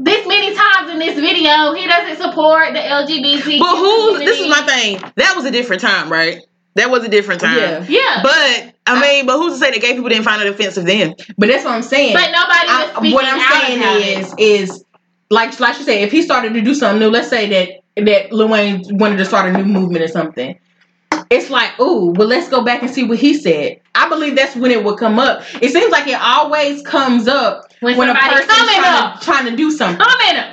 this many times in this video, he doesn't support the LGBT. But who, this is my thing. That was a different time, right? That was a different time. Yeah. But, but who's to say that gay people didn't find it offensive then? But that's what I'm saying. But nobody was speaking out about it. What I'm saying is like you said, if he started to do something new, let's say that Lil Wayne wanted to start a new movement or something. It's like, ooh, well, let's go back and see what he said. I believe that's when it would come up. It seems like it always comes up when a person's trying to do something.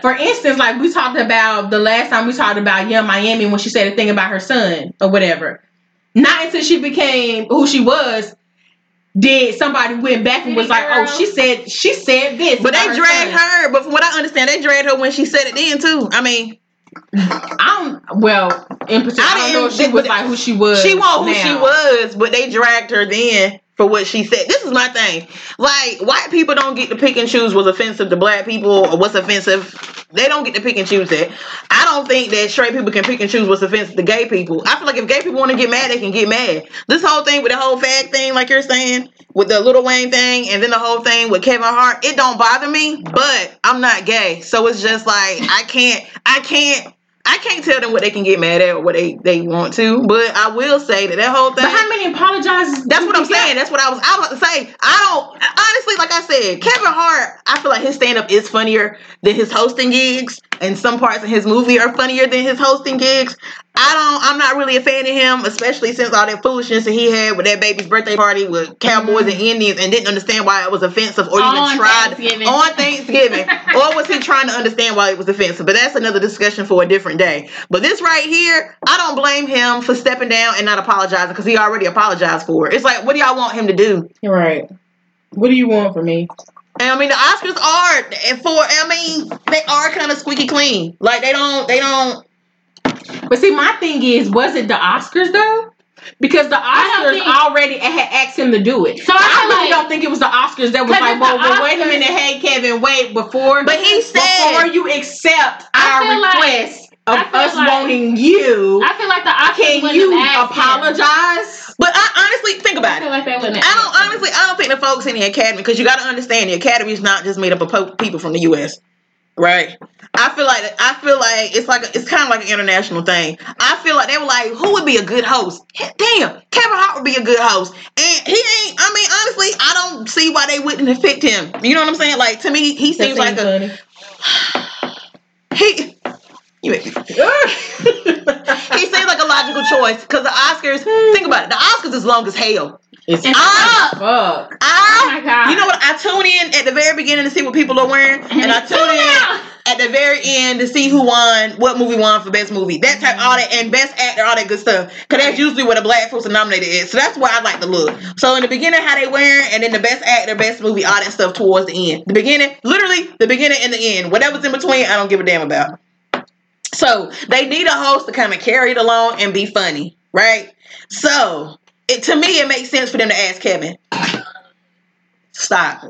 For instance, like we talked about the last time we talked about Young Miami when she said a thing about her son or whatever. Not until she became who she was did somebody went back and was like, oh, she said this. But they dragged her. But from what I understand, they dragged her when she said it then too. I mean... in particular, I don't know if she was like who she was. She wasn't who she was, but they dragged her then for what she said. This is my thing. Like, white people don't get to pick and choose what's offensive to black people or what's offensive. They don't get to pick and choose that. I don't think that straight people can pick and choose what's offensive to gay people. I feel like if gay people want to get mad, they can get mad. This whole thing with the whole fag thing, like you're saying, with the Lil Wayne thing, and then the whole thing with Kevin Hart, it don't bother me, but I'm not gay. So it's just like, I can't tell them what they can get mad at or what they want to, but I will say that whole thing. But how many apologizes? That's what I'm saying. That's what I was about to say. Honestly, like I said, Kevin Hart, I feel like his stand-up is funnier than his hosting gigs, and some parts of his movie are funnier than his hosting gigs. I'm not really a fan of him, especially since all that foolishness that he had with that baby's birthday party with cowboys and Indians, and didn't understand why it was offensive or even tried on Thanksgiving. Or was he trying to understand why it was offensive? But that's another discussion for a different day. But this right here, I don't blame him for stepping down and not apologizing, because he already apologized for it. It's like, what do y'all want him to do? Right. What do you want from me? And I mean, the Oscars they are kind of squeaky clean. Like, they don't. But see, my thing is, was it the Oscars though? Because the Oscars already had asked him to do it. So I really don't think it was the Oscars that was like, well, wait a minute, hey Kevin, wait, before you accept our request. Of us wanting you. I feel like the Oscars wouldn't have asked. Can you apologize? Him. But I honestly think about it. I don't think the folks in the Academy, because you got to understand the Academy is not just made up of people from the U.S. Right? I feel like it's kind of like an international thing. I feel like they were like, who would be a good host? Damn, Kevin Hart would be a good host. And he ain't, honestly, I don't see why they wouldn't have picked him. You know what I'm saying? Like, to me, he seems like a... he seems like a logical choice, because the Oscars, think about it, the Oscars is long as hell. Oh my God. You know what? I tune in at the very beginning to see what people are wearing, and I tune in at the very end to see who won, what movie won for best movie, that type, all that, and best actor, all that good stuff. Because that's usually where the black folks are nominated at. So that's why I like to look. So in the beginning, how they wearing, and then the best actor, best movie, all that stuff towards the end. The beginning, literally, the beginning and the end. Whatever's in between, I don't give a damn about. So they need a host to kind of carry it along and be funny, right? So to me, it makes sense for them to ask Kevin. Stop.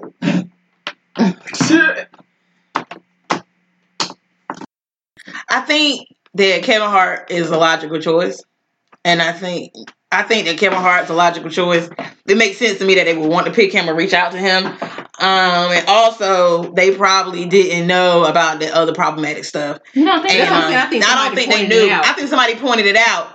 I think that Kevin Hart is a logical choice, and I think that Kevin Hart's a logical choice. It makes sense to me that they would want to pick him or reach out to him. And also, they probably didn't know about the other problematic stuff. No, I don't think they knew. I think somebody pointed it out.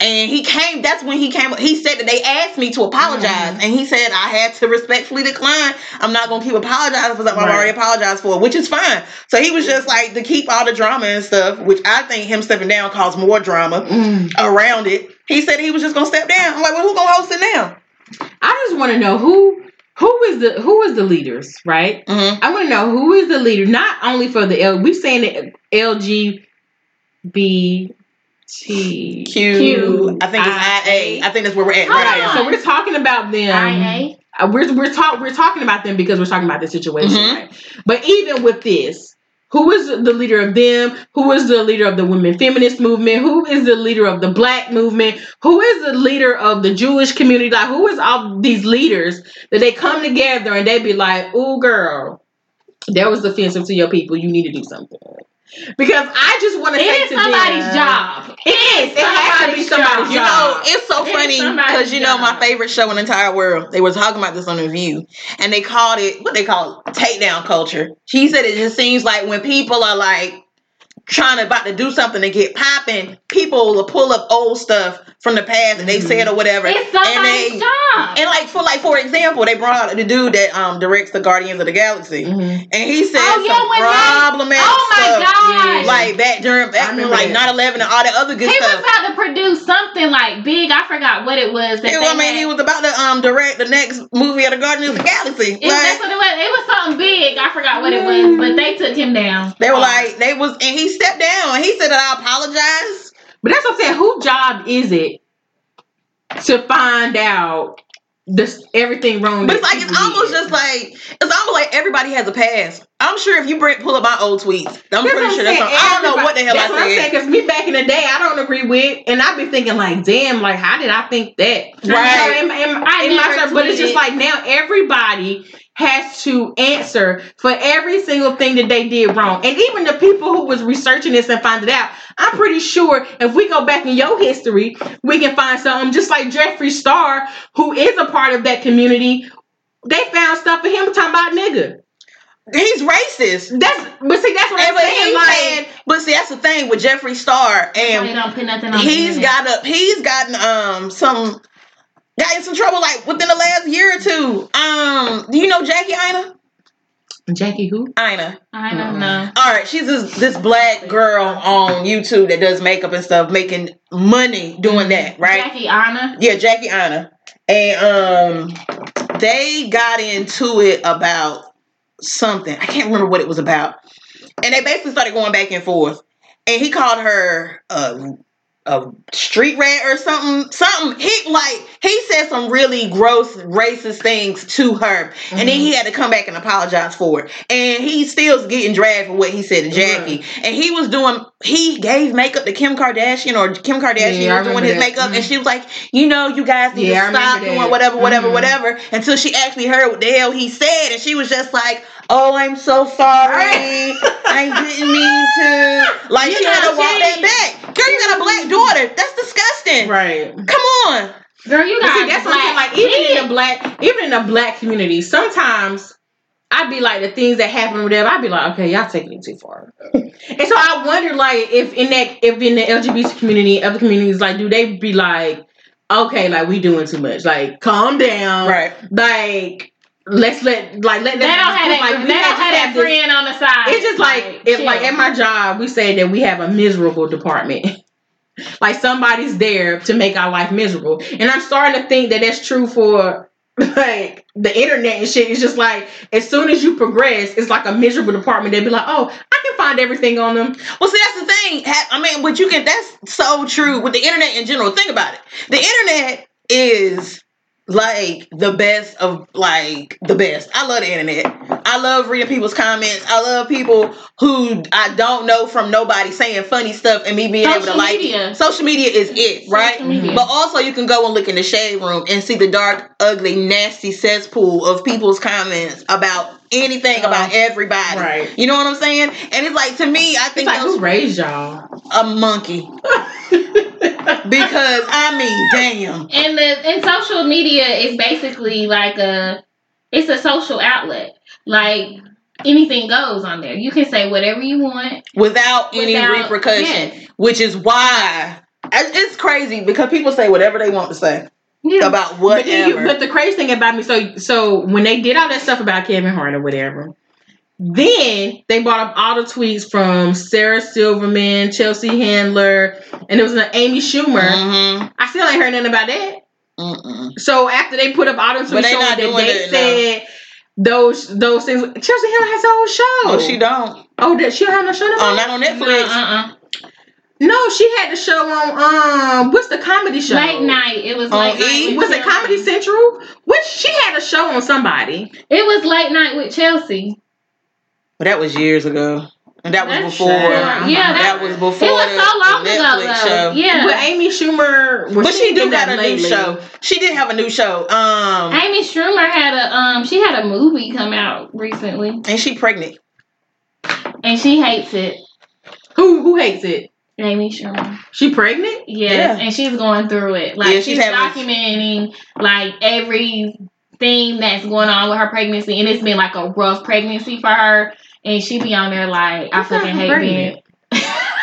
And he came, that's when he came, he said that they asked me to apologize. And he said, I had to respectfully decline. I'm not going to keep apologizing for something I've already apologized for, which is fine. So he was just like, to keep all the drama and stuff, which I think him stepping down caused more drama around it. He said he was just going to step down. I'm like, well, who's going to host it now? I just want to know who is the leaders, right? Mm-hmm. I want to know who is the leader, not only for the L. We've seen it LGBTQ. I think it's IA. I think that's where we're at right now. So we're talking about them. IA. We're talking about them because we're talking about the situation, mm-hmm. right? But even with this, who is the leader of them? Who is the leader of the women feminist movement? Who is the leader of the black movement? Who is the leader of the Jewish community? Like, who is all these leaders that they come together and they be like, "Ooh, girl, that was offensive to your people. You need to do something." Because I just want to say to them, it is somebody's job. It is. It has to be somebody's job. You know, it's so funny because, you know, my favorite show in the entire world, they were talking about this on The View, and they called it, what they call it, takedown culture. She said it just seems like when people are like about to do something to get popping, people will pull up old stuff from the past and they mm-hmm. said or whatever. It's somebody's job. And for example, they brought out the dude that directs the Guardians of the Galaxy, mm-hmm. and he said problematic stuff. Like that during like 9/11 and all that other good stuff. He was about to produce something like big. I forgot what it was. He was about to direct the next movie of the Guardians of the Galaxy. That's what it was. It was something big. I forgot what it was, but they took him down. They were and he stepped down. He said that I apologize. But that's what I'm saying. Whose job is it to find out everything wrong? But it's almost like everybody has a past. I'm sure if you pull up my old tweets, I don't know what the hell I said. That's what I'm saying, because me back in the day, I don't agree with, and I've been thinking like, damn, like how did I think that? Right. But it's just like now everybody has to answer for every single thing that they did wrong. And even the people who was researching this and finding it out, I'm pretty sure if we go back in your history, we can find something. Just like Jeffree Star, who is a part of that community, they found stuff for him talking about nigga. He's racist. That's what I'm saying. That's the thing with Jeffree Star, and they don't put nothing on Got in some trouble like within the last year or two. Do you know Jackie Ina? Jackie who? Ina. I don't know. All right, she's this black girl on YouTube that does makeup and stuff, making money doing that, right? Jackie Ina. Yeah, Jackie Ina. And they got into it about something. I can't remember what it was about. And they basically started going back and forth. And he called her a street rat or something. He said some really gross racist things to her, mm-hmm. and then he had to come back and apologize for it. And he still's getting dragged for what he said to Jackie. Mm-hmm. And he gave makeup to Kim Kardashian, or Kim Kardashian was doing his makeup, mm-hmm. and she was like, you know, you guys need to stop doing whatever, mm-hmm. whatever, until she actually heard what the hell he said, and she was just like, oh, I'm so sorry. I didn't mean to. Like, she had to walk that back. Girl, you got a black daughter. That's disgusting. Right. Come on. Girl, you got even in the black community, sometimes I'd be like, the things that happen or whatever, I'd be like, okay, y'all taking it too far. And so I wonder, like, if in the LGBT community, other communities, like, do they be like, okay, like, we doing too much. Like, calm down. Right. Like, they don't have that friend on the side. It's just like if chill. Like at my job we say that we have a miserable department. Like somebody's there to make our life miserable, and I'm starting to think that that's true for like the internet and shit. It's just like as soon as you progress, it's like a miserable department. They'd be like, oh, I can find everything on them. Well, see, that's the thing. That's so true with the internet in general. Think about it. The internet is like the best of like the best. I love the internet. I love reading people's comments. I love people who I don't know from nobody saying funny stuff and me being able to like it. Social media is it, right? But also you can go and look in the shade room and see the dark, ugly, nasty cesspool of people's comments about anything, about everybody. Right. You know what I'm saying? And it's like, to me, I think who raised y'all? A monkey. Because I mean, damn. And social media is basically like it's a social outlet. Like anything goes on there. You can say whatever you want without any repercussion, which is why it's crazy because people say whatever they want to say about whatever. But the crazy thing about me, so when they did all that stuff about Kevin Hart or whatever, then they brought up all the tweets from Sarah Silverman, Chelsea Handler, and it was an Amy Schumer. Mm-hmm. I still ain't heard nothing about that. Mm-mm. So after they put up all the tweets showing that they said those things, Chelsea Handler has her own show. No, she don't. Oh, that she had no show. Oh, not on Netflix. No, she had the show on what's the comedy show? Late night. It was late night. Was it Comedy Central? Which she had a show on somebody. It was Late Night with Chelsea. Well, that was years ago. And that was before. Sure. Yeah, that was before. It was so long ago. Show. Yeah, but Amy Schumer. Well, but she did got a lately. New show. She did have a new show. Amy Schumer had a She had a movie come out recently. And she pregnant. And she hates it. Who hates it? Amy Schumer. She pregnant? Yes, yeah. And she's going through it. Like she's documenting like everything that's going on with her pregnancy, and it's been like a rough pregnancy for her. And she be on there like, I fucking hate being...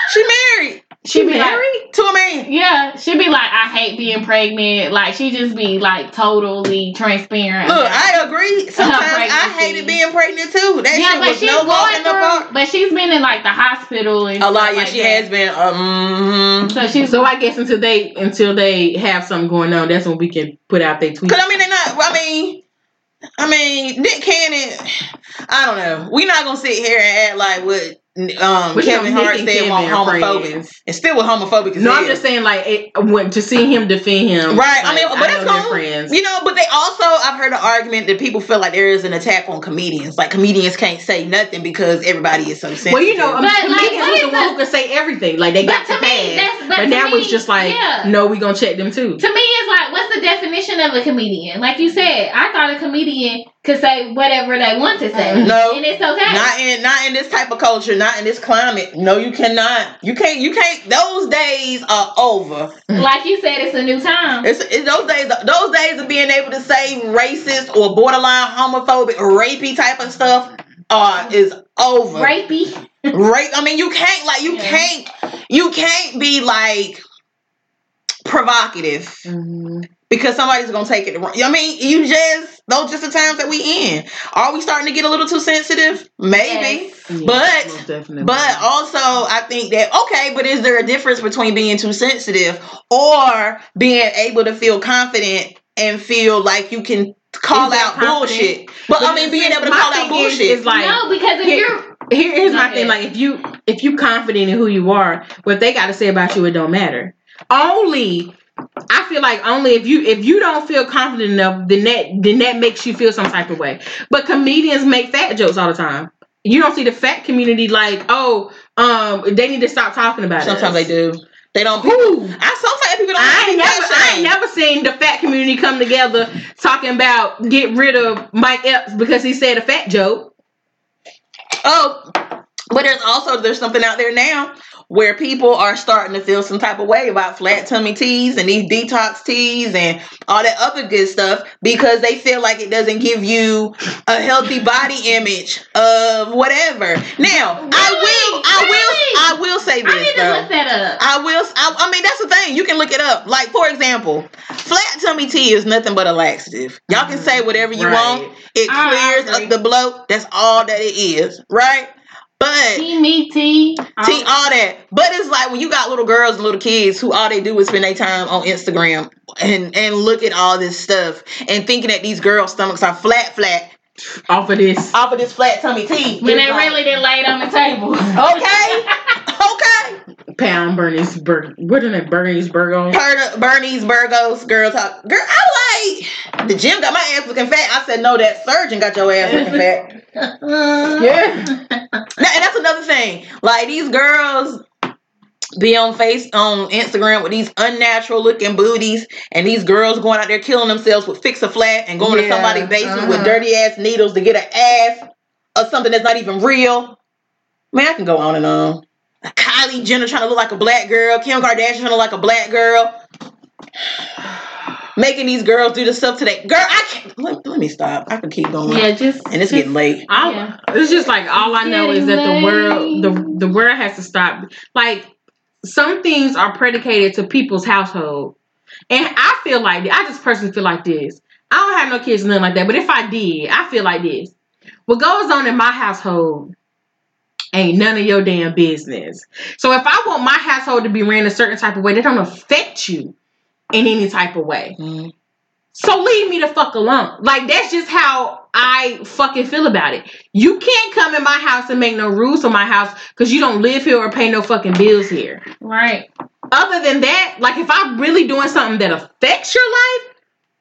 She married. She be married? Like, to a man. Yeah. She be like, I hate being pregnant. Like, she just be like totally transparent. Look, I agree. Sometimes I hated being pregnant too. That shit was no walk in the park. But she's been in like the hospital and a lot. Yeah, like she has been. So I guess until they have something going on, that's when we can put out their tweets. Because I mean, they're not. I mean, Nick Cannon, I don't know. We're not going to sit here and act like what Kevin Hart said was homophobic. It's still was homophobic. No, I'm just saying, like, to see him defend him. Right. Like, I mean, but that's friends. You know, but they also, I've heard an argument that people feel like there is an attack on comedians. Like, comedians can't say nothing because everybody is so sensitive. Well, you know, comedians like, was the one who could say everything. Like, they got to pass. But now it's just like, no, we're going to check them too. To me, it's like, what's the definition of a comedian? Like you said, I thought a comedian could say whatever they want to say. No. And it's okay. Not in this type of culture, not in this climate. No, you cannot. You can't. Those days are over. Like you said, it's a new time. Those days of being able to say racist or borderline homophobic, rapey type of stuff is over. Rapey. Rape. I mean, you can't you can't be like provocative. Mm-hmm. Because somebody's going to take it wrong. I mean, those just the times that we in. Are we starting to get a little too sensitive? Maybe. Yes. But also, I think that, but is there a difference between being too sensitive or being able to feel confident and feel like you can call out bullshit? But I mean, being able to call out bullshit. Is like, no, because if you're... Here's my thing. Like, if you confident in who you are, what they got to say about you, it don't matter. I feel like only if you don't feel confident enough, then that makes you feel some type of way. But comedians make fat jokes all the time. You don't see the fat community like, they need to stop talking about it. Sometimes they do. They don't. Sometimes people don't. I ain't never seen the fat community come together talking about get rid of Mike Epps because he said a fat joke. Oh, but there's something out there now where people are starting to feel some type of way about flat tummy teas and these detox teas and all that other good stuff because they feel like it doesn't give you a healthy body image of whatever. Now, really? I will say this. I need to look that up. I mean, that's the thing. You can look it up. Like, for example, flat tummy tea is nothing but a laxative. Y'all can say whatever you want. It clears up the bloat. That's all that it is, right? But all that. But it's like when you got little girls and little kids who all they do is spend their time on Instagram and look at all this stuff and thinking that these girls' stomachs are flat off of this flat tummy tea when they really didn't lay it on the table. Okay. Pound Bernie's Burger. What are they? Bernie's Burgos. Bernie's Burgos. Girl talk. Girl, I like the gym got my ass looking fat. I said no. That surgeon got your ass looking fat. Yeah. Now, and that's another thing. Like these girls be on Instagram with these unnatural looking booties, and these girls going out there killing themselves with fix a flat and going to somebody's basement with dirty ass needles to get an ass or something that's not even real. Man, I can go on and on. Kylie Jenner trying to look like a black girl. Kim Kardashian trying to look like a black girl. Making these girls do this stuff today. Girl, I can't. Let me stop. I can keep going. Yeah, just. And it's getting late. It's just like all I know is that the world has to stop. Like, some things are predicated to people's household. And I feel like, I just personally feel like this. I don't have no kids or nothing like that. But if I did, I feel like this. What goes on in my household ain't none of your damn business. So if I want my household to be ran a certain type of way, that don't affect you in any type of way. Mm-hmm. So leave me the fuck alone. Like, that's just how I fucking feel about it. You can't come in my house and make no rules on my house because you don't live here or pay no fucking bills here. Right. Other than that, like if I'm really doing something that affects your life,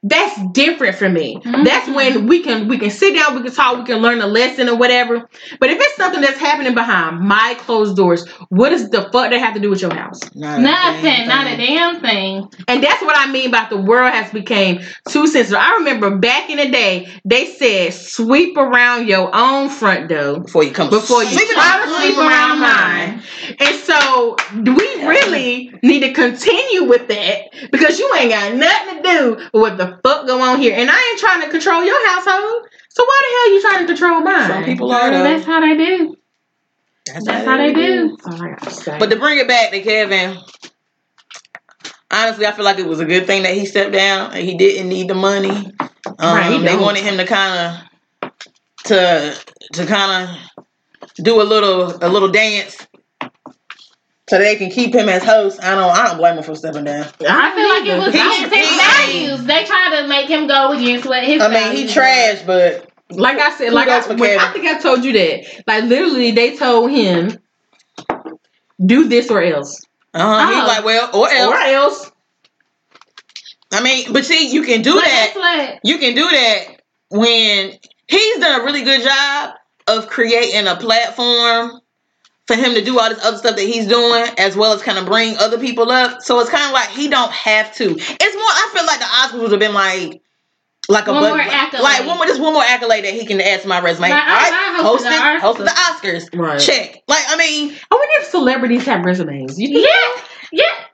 that's different for me. Mm-hmm. That's when we can sit down, we can talk, we can learn a lesson or whatever. But if it's something that's happening behind my closed doors, what does the fuck they have to do with your house? Nothing, not a damn thing. And that's what I mean about the world has become too sensitive. I remember back in the day, they said sweep around your own front door before you try to sweep around mine. And so we really need to continue with that because you ain't got nothing to do with the fuck go on here, and I ain't trying to control your household. So why the hell are you trying to control mine? Some people are. That's how they do. That's how they do. Oh my God. But to bring it back to Kevin, honestly, I feel like it was a good thing that he stepped down and he didn't need the money. Right, they wanted him to kind of do a little dance. So they can keep him as host. I don't blame him for stepping down. I feel like it was his values. They tried to make him go against what his values. I mean, he trashed, but like I said, I think I told you that. Like literally, they told him, "Do this or else." He's like, "Well, or else." I mean, but see, you can do that. You can do that when he's done a really good job of creating a platform for him to do all this other stuff that he's doing, as well as kind of bring other people up. So it's kind of like he don't have to. It's more, I feel like the Oscars would have been like one more accolade that he can add to my resume. Like, all right, hosted the Oscars. Right. Check. Like, I mean, I wonder if celebrities have resumes. Yes.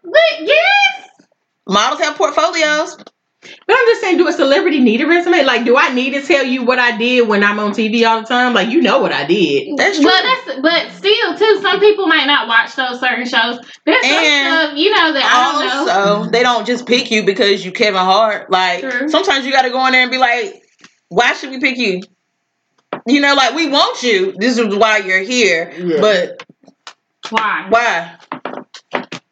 Models have portfolios. But I'm just saying, do a celebrity need a resume? Like, do I need to tell you what I did when I'm on TV all the time? Like, you know what I did. That's true. But still, too, some people might not watch those certain shows. There's some stuff, that I don't know. Also, they don't just pick you because you Kevin Hart. Like, true. Sometimes you got to go in there and be like, why should we pick you? You know, like, we want you. This is why you're here. Yeah. But why?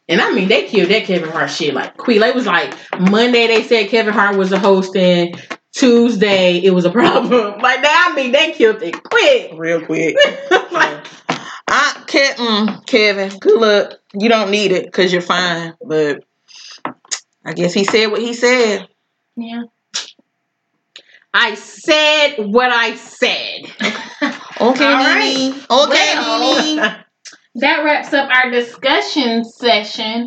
And I mean, they killed that Kevin Hart shit. Like, Quile was like, Monday they said Kevin Hart was a host, and Tuesday it was a problem. Like, they killed it quick. Real quick. Like, I can't, Kevin, good luck. You don't need it because you're fine. But I guess he said what he said. Yeah. I said what I said. Okay, Nene. That wraps up our discussion session.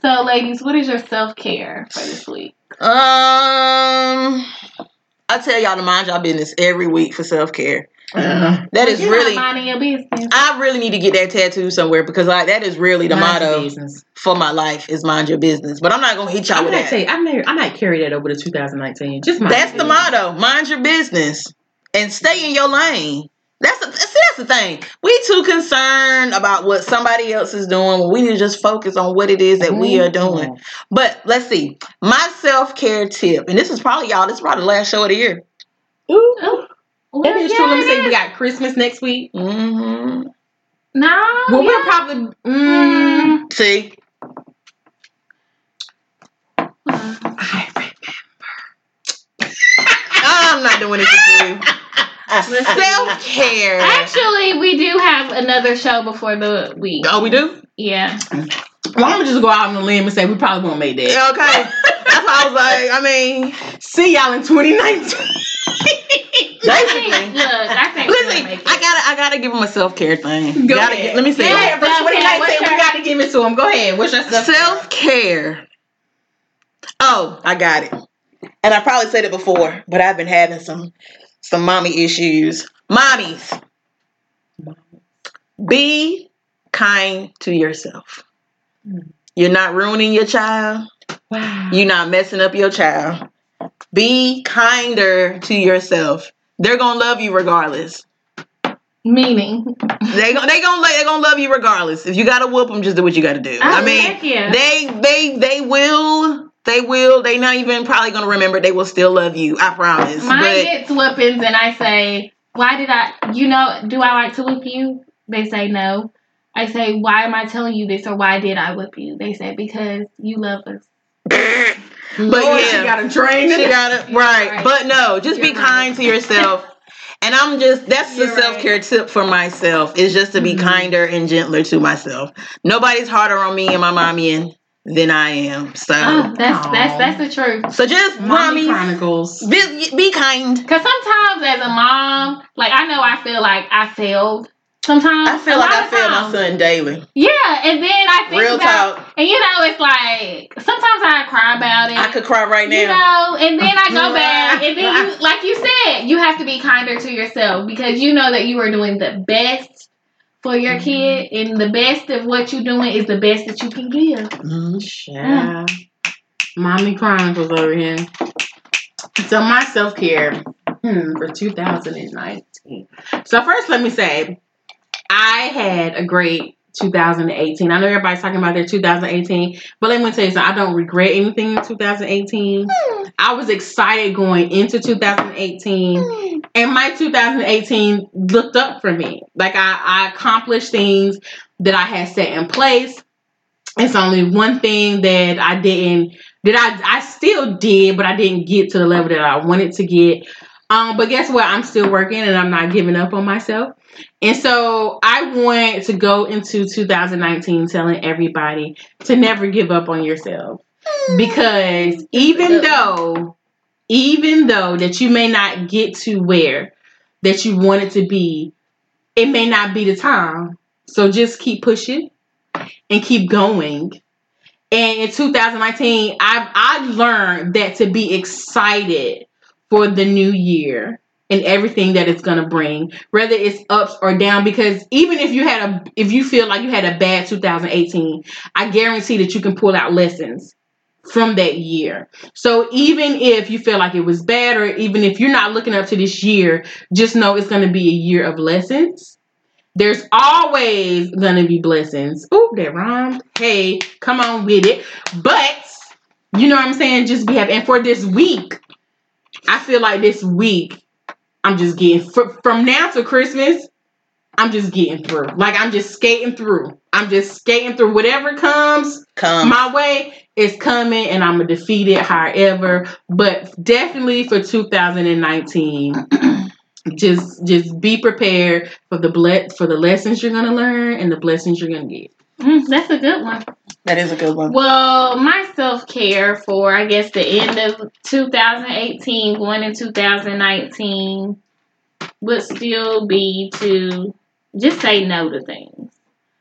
So, ladies, what is your self-care for this week? I tell y'all to mind y'all business every week for self-care. That is really minding your business. I really need to get that tattoo somewhere because that is really the motto for my life is mind your business. But I'm not gonna hit y'all with that. I might carry that over to 2019. That's the motto. Mind your business and stay in your lane. That's the thing. We too concerned about what somebody else is doing when we need to just focus on what it is that we are doing. But let's see. My self-care tip, and this is probably the last show of the year. Ooh. Well, that is true. Let me say we got Christmas next week. Mm-hmm. No. Well, we're probably... See? I remember. I'm not doing it for you. Self-care. Actually, we do have another show before the week. Oh, we do? Yeah. Well, I'm going to just go out on a limb and say we probably won't make that. Okay. That's why I was like, see y'all in 2019. Listen, I gotta give him a self-care thing. Go ahead. Let me see. Yeah, we gotta give it to him. Go ahead. What's your self-care? Oh, I got it. And I probably said it before, but I've been having some mommy issues. Mommies, be kind to yourself. You're not ruining your child. Wow. You're not messing up your child. Be kinder to yourself. They're gonna love you regardless. Meaning they gonna love you regardless. If you gotta whoop them, just do what you gotta do. They will. They not even probably going to remember. They will still love you. I promise. Mine gets whoopings and I say, why did I, do I like to whip you? They say no. I say, why am I telling you this or why did I whip you? They say, because you love us. But Lord, yeah. She got to train. She got to, right. But no, just be kind to yourself. And I'm just, that's the self-care tip for myself, is just to be kinder and gentler to myself. Nobody's harder on me and my mommy than I am. So that's the truth. So just mommy chronicles. Be kind. Because sometimes as a mom, like I know I feel like I failed. Sometimes I feel like I fail my son daily. Yeah, and then I think real about, talk. And you know, it's like sometimes I cry about it. I could cry right now. You know, and then I go back, and then you, like you said, you have to be kinder to yourself because you know that you are doing the best for your kid, and the best of what you're doing is the best that you can give. Yeah. Mommy Chronicles over here. So my self care for 2019. So first, let me say, I had a great 2018. I know everybody's talking about their 2018, but let me tell you something. I don't regret anything in 2018. I was excited going into 2018, and my 2018 looked up for me. Like I accomplished things that I had set in place. It's only one thing that I didn't, that I still did, but I didn't get to the level that I wanted to get. But guess what? I'm still working and I'm not giving up on myself. And so I want to go into 2019 telling everybody to never give up on yourself, because even though that you may not get to where that you want it to be, it may not be the time. So just keep pushing and keep going. And in 2019, I learned that to be excited for the new year and everything that it's going to bring, whether it's ups or down, because even if you had if you feel like you had a bad 2018, I guarantee that you can pull out lessons from that year. So even if you feel like it was bad, or even if you're not looking up to this year, just know it's going to be a year of lessons. There's always going to be blessings. Ooh, that rhymed. Hey, come on with it. But you know what I'm saying? Just be happy. And for this week, I feel like this week, I'm just getting from now to Christmas. I'm just getting through. Like I'm just skating through. I'm just skating through whatever comes my way. It's coming, and I'm gonna defeat it. However, but definitely for 2019, just be prepared for the lessons you're gonna learn and the blessings you're gonna get. That's a good one. That is a good one. Well, my self-care for, I guess, the end of 2018, going into 2019, would still be to just say no to things.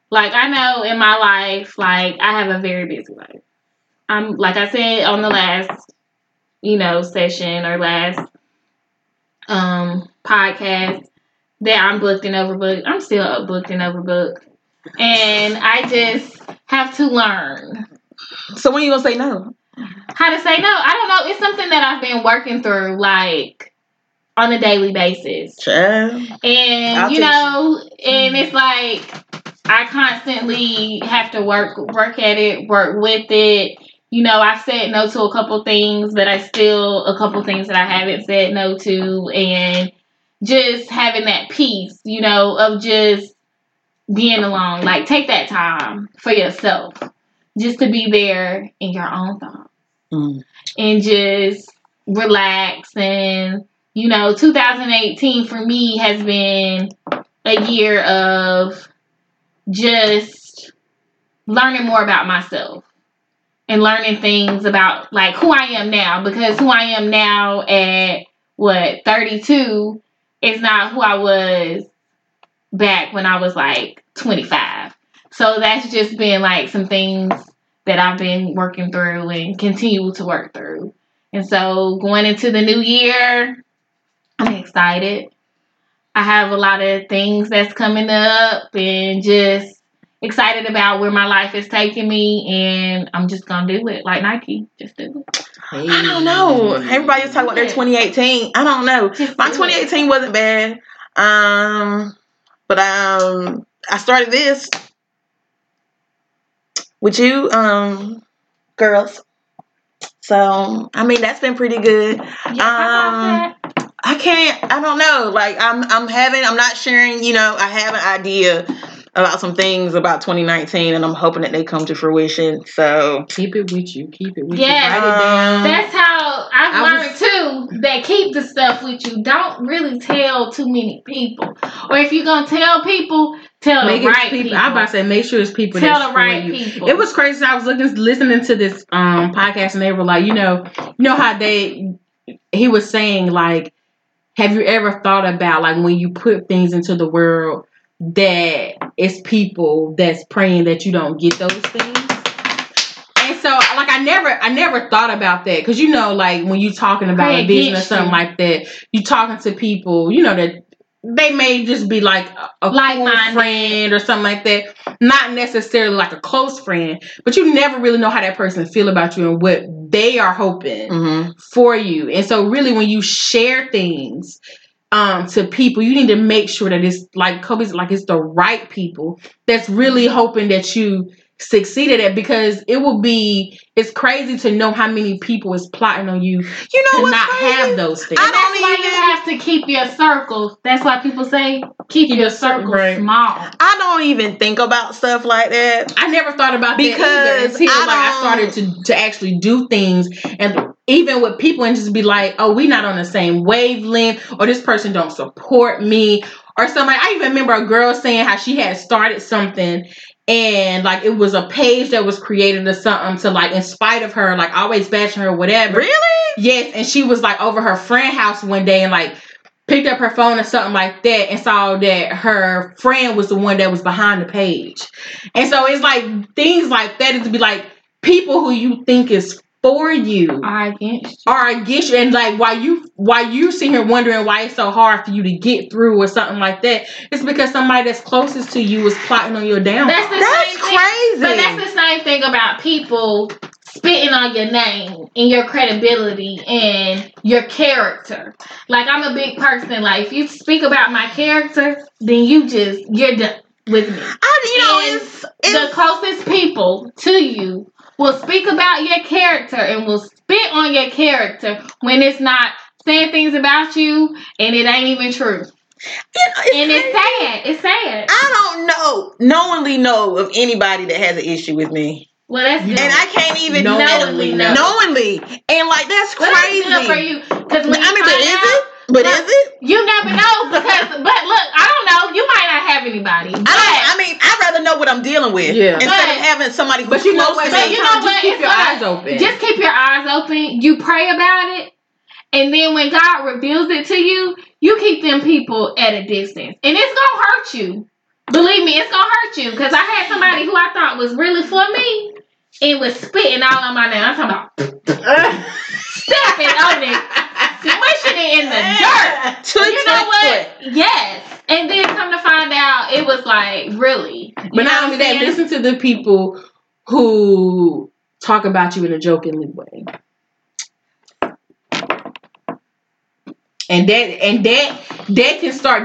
Like, I know in my life, like, I have a very busy life. I'm, like I said on the last, session or last podcast, that I'm booked and overbooked. I'm still booked and overbooked. And I just have to learn. So when you gonna say no? How to say no? I don't know. It's something that I've been working through, like on a daily basis. And it's like I constantly have to work at it, work with it. You know, I've said no to a couple things that I haven't said no to, and just having that peace, of just being alone. Like, take that time for yourself just to be there in your own thoughts and just relax. And 2018 for me has been a year of just learning more about myself and learning things about, like, who I am now, because who I am now at 32 is not who I was back when I was like 25. So that's just been like some things that I've been working through and continue to work through. And so going into the new year, I'm excited. I have a lot of things that's coming up and just excited about where my life is taking me, and I'm just going to do it. Like Nike, just do it. Hey. I don't know. Everybody's talking about their 2018. I don't know. My 2018 wasn't bad. But I started this with you girls. So, I mean, that's been pretty good. Yeah, I don't know. Like, I'm not sharing, I have an idea about some things about 2019, and I'm hoping that they come to fruition. So, keep it with you. Keep it with you. Write it down. That's how I've learned too. people that keep the stuff with you, don't really tell too many people. Or if you're going to tell people, tell the right people. I'm about to say, make sure it's people that tell the right people. It was crazy. I was listening to this podcast, and they were like, you know how he was saying, like, have you ever thought about, like, when you put things into the world, that it's people that's praying that you don't get those things? And so, like, I never thought about that. Because, you know, like, when you're talking about a business or something like that, you're talking to people, you know, that they may just be, like, a cool friend or something like that. Not necessarily, like, a close friend. But you never really know how that person feel about you and what they are hoping for you. And so, really, when you share things to people, you need to make sure that it's, like Kobe's, like, it's the right people that's really hoping that you succeeded at, because it's crazy to know how many people is plotting on you. You know, to not crazy? Have those things. That's why you have to keep your circle. That's why people say keep your circle small. I don't even think about stuff like that. I never thought about that either until I started to actually do things and even with people and just be like, oh, we not on the same wavelength, or this person don't support me or something. I even remember a girl saying how she had started something. And, like, it was a page that was created or something to, like, in spite of her, like, always bashing her or whatever. Really? Yes. And she was, like, over her friend's house one day and, like, picked up her phone or something like that and saw that her friend was the one that was behind the page. And so it's, like, things like that is to be, like, people who you think is for you are against you. And, like, while you sitting here wondering why it's so hard for you to get through or something like that, it's because somebody that's closest to you is plotting on your downfall. That's crazy. But that's the same thing about people spitting on your name and your credibility and your character. Like, I'm a big person. Like, if you speak about my character, then you're done with me. The closest people to you will speak about your character and will spit on your character when it's not saying things about you and it ain't even true. It's sad. I don't knowingly know of anybody that has an issue with me. Well, that's good. And I can't even knowingly. And, like, that's crazy. That's good for you. But is it? You never know but look, I don't know. You might not have anybody. I'd rather know what I'm dealing with instead of having somebody who's close to me. But you know what? Keep your eyes open. Just keep your eyes open. You pray about it. And then when God reveals it to you, you keep them people at a distance. And it's going to hurt you. Believe me, it's going to hurt you. Because I had somebody who I thought was really for me. It was spitting all on my name. I'm talking about stepping on it. Smushing it in the dirt. You know what? Yes. And then come to find out, it was like, really? But not only that, listen to the people who talk about you in a jokingly way. And that can start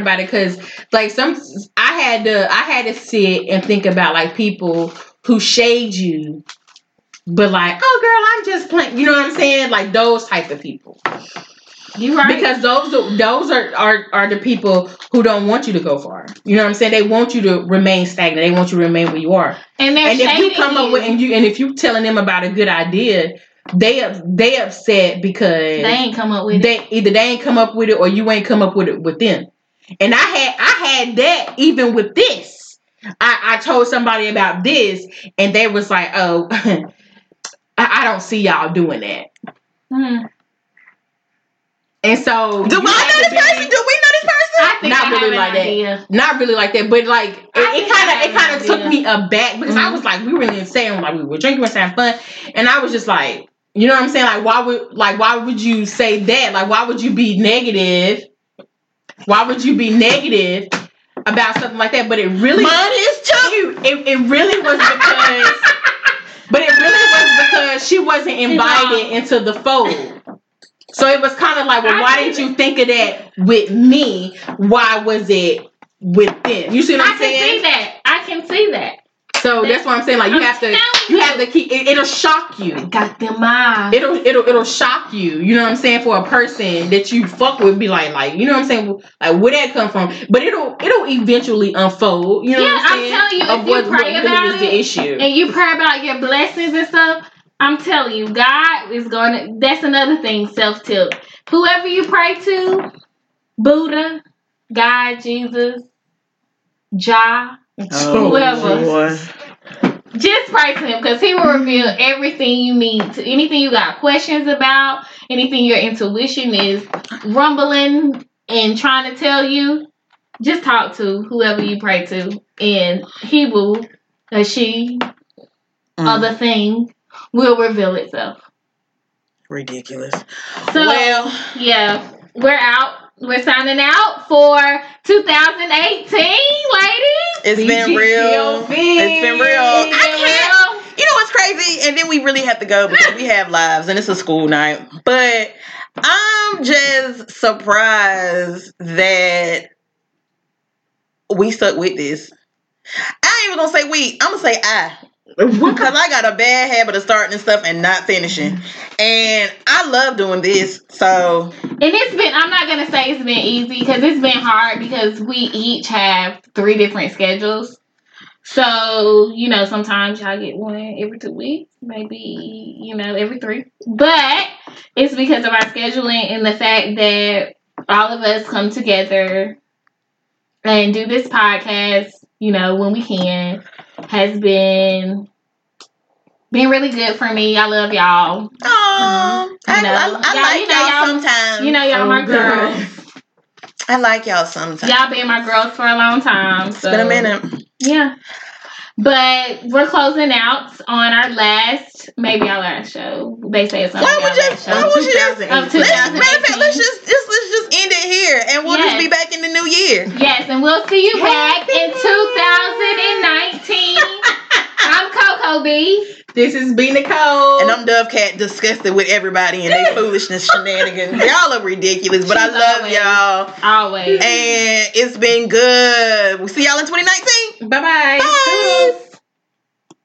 about it, because, like, I had to sit and think about, like, people who shade you. But, like, oh, girl, I'm just playing. You know what I'm saying? Like, those type of people. You right. Because those are the people who don't want you to go far. You know what I'm saying? They want you to remain stagnant. They want you to remain where you are. And if you come up with and if you telling them about a good idea, they upset because they ain't come up with it or you ain't come up with it with them. And I had that even with this. I told somebody about this and they was like, oh. I don't see y'all doing that. Mm. And so... Do we know this person? Not really like that. But, like, it kind of took me aback because I was like, we were insane. I'm like, we were drinking, we were having fun. And I was just like, you know what I'm saying? Like, why would you say that? Like, why would you be negative? Why would you be negative about something like that? But it really... Mine is too! It really was because... But it really was because she wasn't invited into the fold. So it was kind of like, well, why didn't you think of that with me? Why was it with them? You see what I'm saying? I can see that. So that's why I'm saying, like, you have to keep it. It'll shock you. Got them eyes. It'll shock you. You know what I'm saying? For a person that you fuck with, be like, you know what I'm saying? Like, where that come from? But it'll eventually unfold. You know what I'm saying? Yeah, I'm telling you, if you pray about it, the issue, and you pray about your blessings and stuff, I'm telling you, God is going to... That's another thing, self-tilt. Whoever you pray to, Buddha, God, Jesus, Jah, whoever. Boy. Just pray to him, because he will reveal everything you need. To, anything you got questions about, anything your intuition is rumbling and trying to tell you, just talk to whoever you pray to, and he will, or she, other thing, will reveal itself. Ridiculous. So, well, yeah, we're out. We're signing out for 2018, ladies. It's been real. I can't. You know what's crazy? And then we really have to go because we have lives and it's a school night. But I'm just surprised that we stuck with this. I ain't even gonna say we. I'm gonna say I. Because I got a bad habit of starting and stuff and not finishing. And I love doing this. So. And it's been, I'm not going to say it's been easy because it's been hard because we each have 3 different schedules. So, you know, sometimes y'all get one every 2 weeks, maybe, you know, every 3. But it's because of our scheduling and the fact that all of us come together and do this podcast, you know, when we can. Has been really good for me. I love y'all. Oh, I like y'all sometimes. You know, y'all my girls. I like y'all sometimes. Y'all been my girls for a long time. So. It's been a minute. Yeah. But we're closing out on our last, maybe our last show. They say it's on let's just end it here and we'll just be back in the new year. Yes, and we'll see you back in 2019. I'm Coco B. This is B Nicole. And I'm Dove Cat, disgusted with everybody and their foolishness shenanigans. Y'all are ridiculous, but I love y'all. Always. And it's been good. We'll see y'all in 2019. Bye-bye. Bye. Toodles.